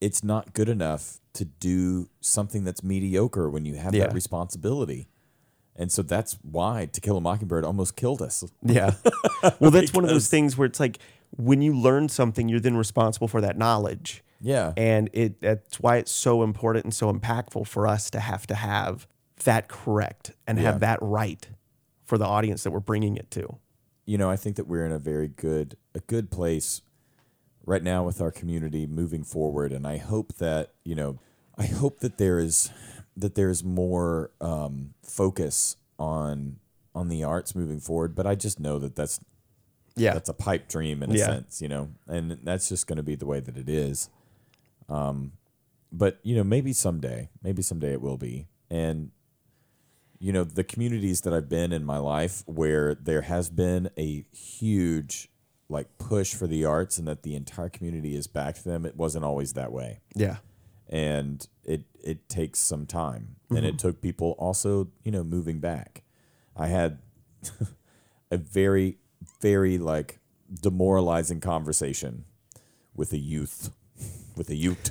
it's not good enough to do something that's mediocre when you have yeah. that responsibility. And so that's why To Kill a Mockingbird almost killed us. Yeah. Well, that's one of those things where it's like, when you learn something, you're then responsible for that knowledge. Yeah. And it that's why it's so important and so impactful for us to have to have that correct and yeah. have that right for the audience that we're bringing it to. You know, I think that we're in a very good a good place right now with our community moving forward, and I hope that, you know, I hope that there is that there is more um, focus on on the arts moving forward, but I just know that that's yeah. that's a pipe dream in a yeah. sense, you know. And that's just going to be the way that it is. Um, but, you know, maybe someday, maybe someday it will be. And, you know, the communities that I've been in my life where there has been a huge like push for the arts and that the entire community is back to them, it wasn't always that way. Yeah. And it it takes some time. Mm-hmm. And it took people also, you know, moving back. I had a very, very like demoralizing conversation with a youth, with a youth,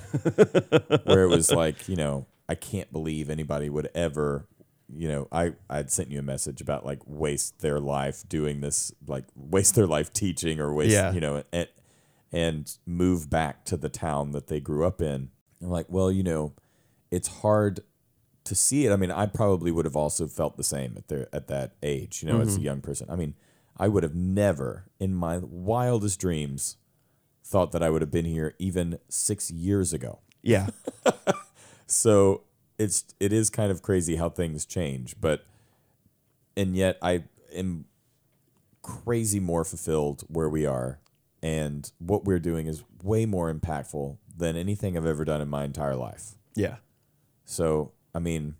where it was like, you know, I can't believe anybody would ever, you know, I I'd sent you a message about like waste their life doing this, like waste their life teaching or waste, yeah. you know, and, and move back to the town that they grew up in. I'm like, well, you know, it's hard to see it. I mean, I probably would have also felt the same at their at that age, you know, mm-hmm. as a young person. I mean, I would have never in my wildest dreams thought that I would have been here even six years ago. Yeah. So it's it is kind of crazy how things change, but and yet I am crazy more fulfilled where we are, and what we're doing is way more impactful than anything I've ever done in my entire life. Yeah. So, I mean,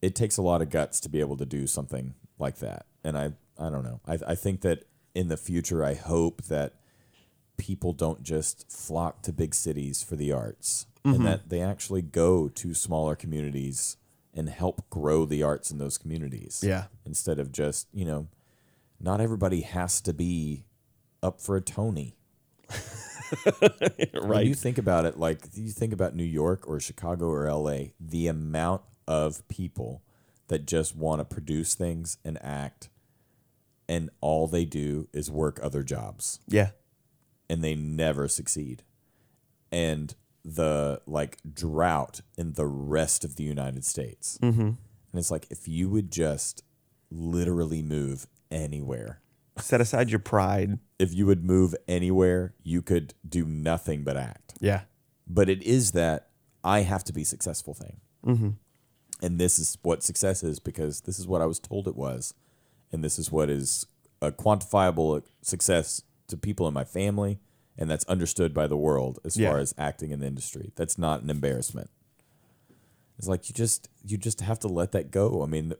it takes a lot of guts to be able to do something like that. And I, I don't know. I, I think that in the future, I hope that people don't just flock to big cities for the arts, mm-hmm. and that they actually go to smaller communities and help grow the arts in those communities. Yeah. Instead of just, you know, not everybody has to be up for a Tony. Right. When you think about it, like you think about New York or Chicago or L A, the amount of people that just want to produce things and act, and all they do is work other jobs. Yeah. And they never succeed. And the like drought in the rest of the United States. Mm-hmm. And it's like, if you would just literally move anywhere. Set aside your pride. If you would move anywhere, you could do nothing but act. Yeah. But it is that I have to be successful thing. Mm-hmm. And this is what success is, because this is what I was told it was. And this is what is a quantifiable success to people in my family. And that's understood by the world as yeah. far as acting in the industry. That's not an embarrassment. It's like you just you just have to let that go. I mean,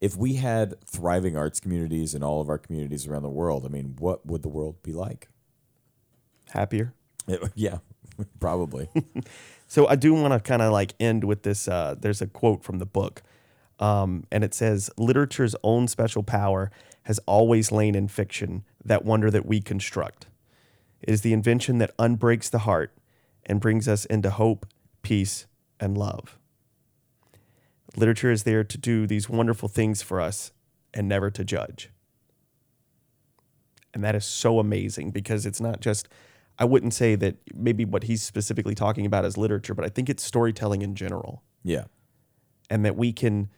if we had thriving arts communities in all of our communities around the world, I mean, what would the world be like? Happier? It, yeah, probably. So I do want to kind of like end with this. Uh, there's a quote from the book, um, and it says, "Literature's own special power has always lain in fiction, that wonder that we construct. It is the invention that unbreaks the heart and brings us into hope, peace, and love." Literature is there to do these wonderful things for us and never to judge. And that is so amazing, because it's not just, I wouldn't say that maybe what he's specifically talking about is literature, but I think it's storytelling in general. Yeah. And that we can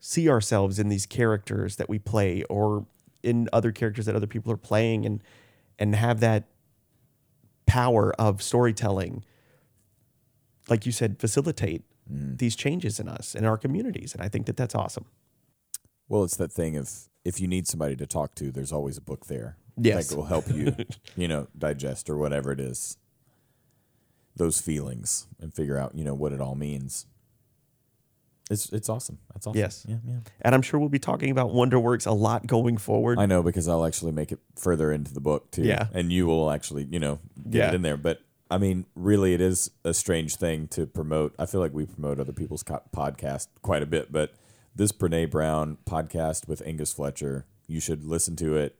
see ourselves in these characters that we play, or in other characters that other people are playing, and and have that power of storytelling, like you said, facilitate Mm. these changes in us and our communities. And I think that that's awesome. Well, it's that thing of if you need somebody to talk to, there's always a book there. Yes. That will help you, you know, digest or whatever it is, those feelings, and figure out, you know, what it all means. It's it's awesome. That's awesome. Yes. Yeah, yeah. And I'm sure we'll be talking about Wonderworks a lot going forward. I know, because I'll actually make it further into the book too. Yeah. And you will actually, you know, get yeah. it in there. But I mean, really, it is a strange thing to promote. I feel like we promote other people's co- podcast quite a bit, but this Brené Brown podcast with Angus Fletcher, you should listen to it,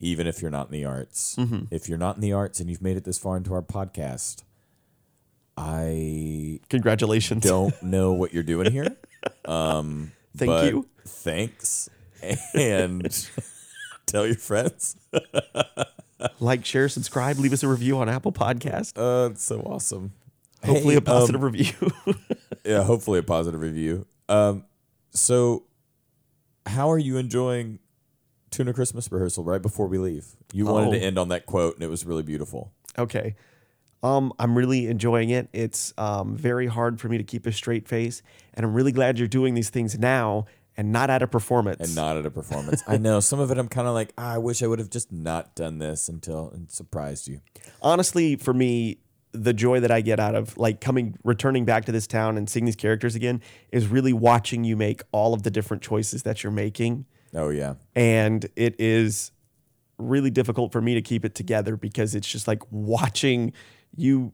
even if you're not in the arts. Mm-hmm. If you're not in the arts and you've made it this far into our podcast, I congratulations. Don't know what you're doing here. Um, Thank you. Thanks, and tell your friends. Like, share, subscribe, leave us a review on Apple Podcast. Uh, it's so awesome. Hopefully hey, a positive um, review. Yeah, hopefully a positive review. Um, so how are you enjoying Tuna Christmas rehearsal right before we leave? You oh. wanted to end on that quote, and it was really beautiful. Okay. Um, I'm really enjoying it. It's um, very hard for me to keep a straight face, and I'm really glad you're doing these things now and not at a performance. And not at a performance. I know. Some of it I'm kind of like, ah, I wish I would have just not done this until it surprised you. Honestly, for me, the joy that I get out of like coming, returning back to this town and seeing these characters again is really watching you make all of the different choices that you're making. Oh, yeah. And it is really difficult for me to keep it together, because it's just like watching you,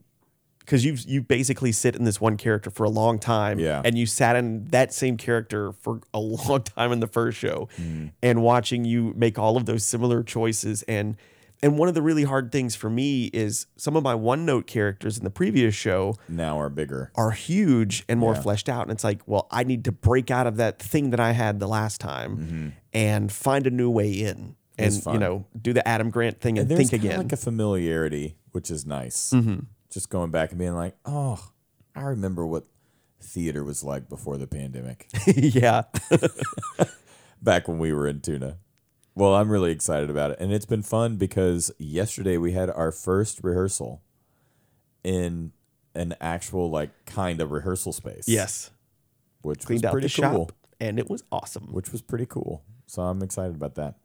because you you basically sit in this one character for a long time, yeah. and you sat in that same character for a long time in the first show, mm. and watching you make all of those similar choices. And and one of the really hard things for me is some of my one-note characters in the previous show now are bigger, are huge and more yeah. fleshed out. And it's like, well, I need to break out of that thing that I had the last time mm-hmm. and find a new way in. And, you know, do the Adam Grant thing and, and think again. There's like a familiarity, which is nice. Mm-hmm. Just going back and being like, oh, I remember what theater was like before the pandemic. yeah. Back when we were in Tuna. Well, I'm really excited about it. And it's been fun because yesterday we had our first rehearsal in an actual, like, kind of rehearsal space. Yes. Which was pretty cool. And it was awesome. Which was pretty cool. So I'm excited about that.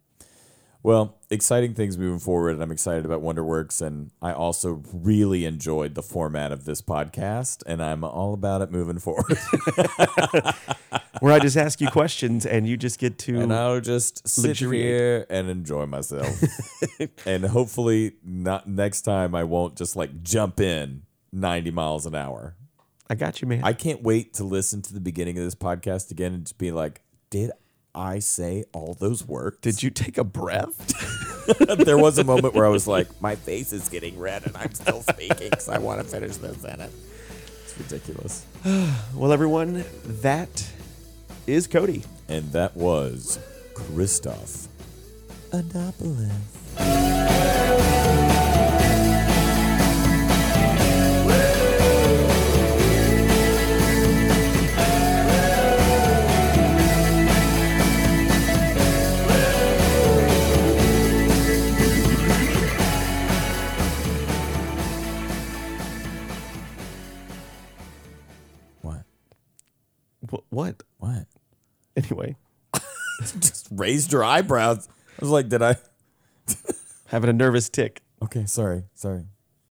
Well, exciting things moving forward, and I'm excited about Wonderworks, and I also really enjoyed the format of this podcast, and I'm all about it moving forward. Where I just ask you questions, and you just get to... And I'll just sit here and enjoy myself. And hopefully not next time I won't just like jump in ninety miles an hour. I got you, man. I can't wait to listen to the beginning of this podcast again and just be like, did I? I say all those words. Did you take a breath? There was a moment where I was like, my face is getting red and I'm still speaking because I want to finish this sentence. It's ridiculous. Well, everyone, that is Cody. And that was Christoph Anopolis. What? What? Anyway. Just raised your eyebrows. I was like, did I? Having a nervous tick. Okay, sorry. Sorry.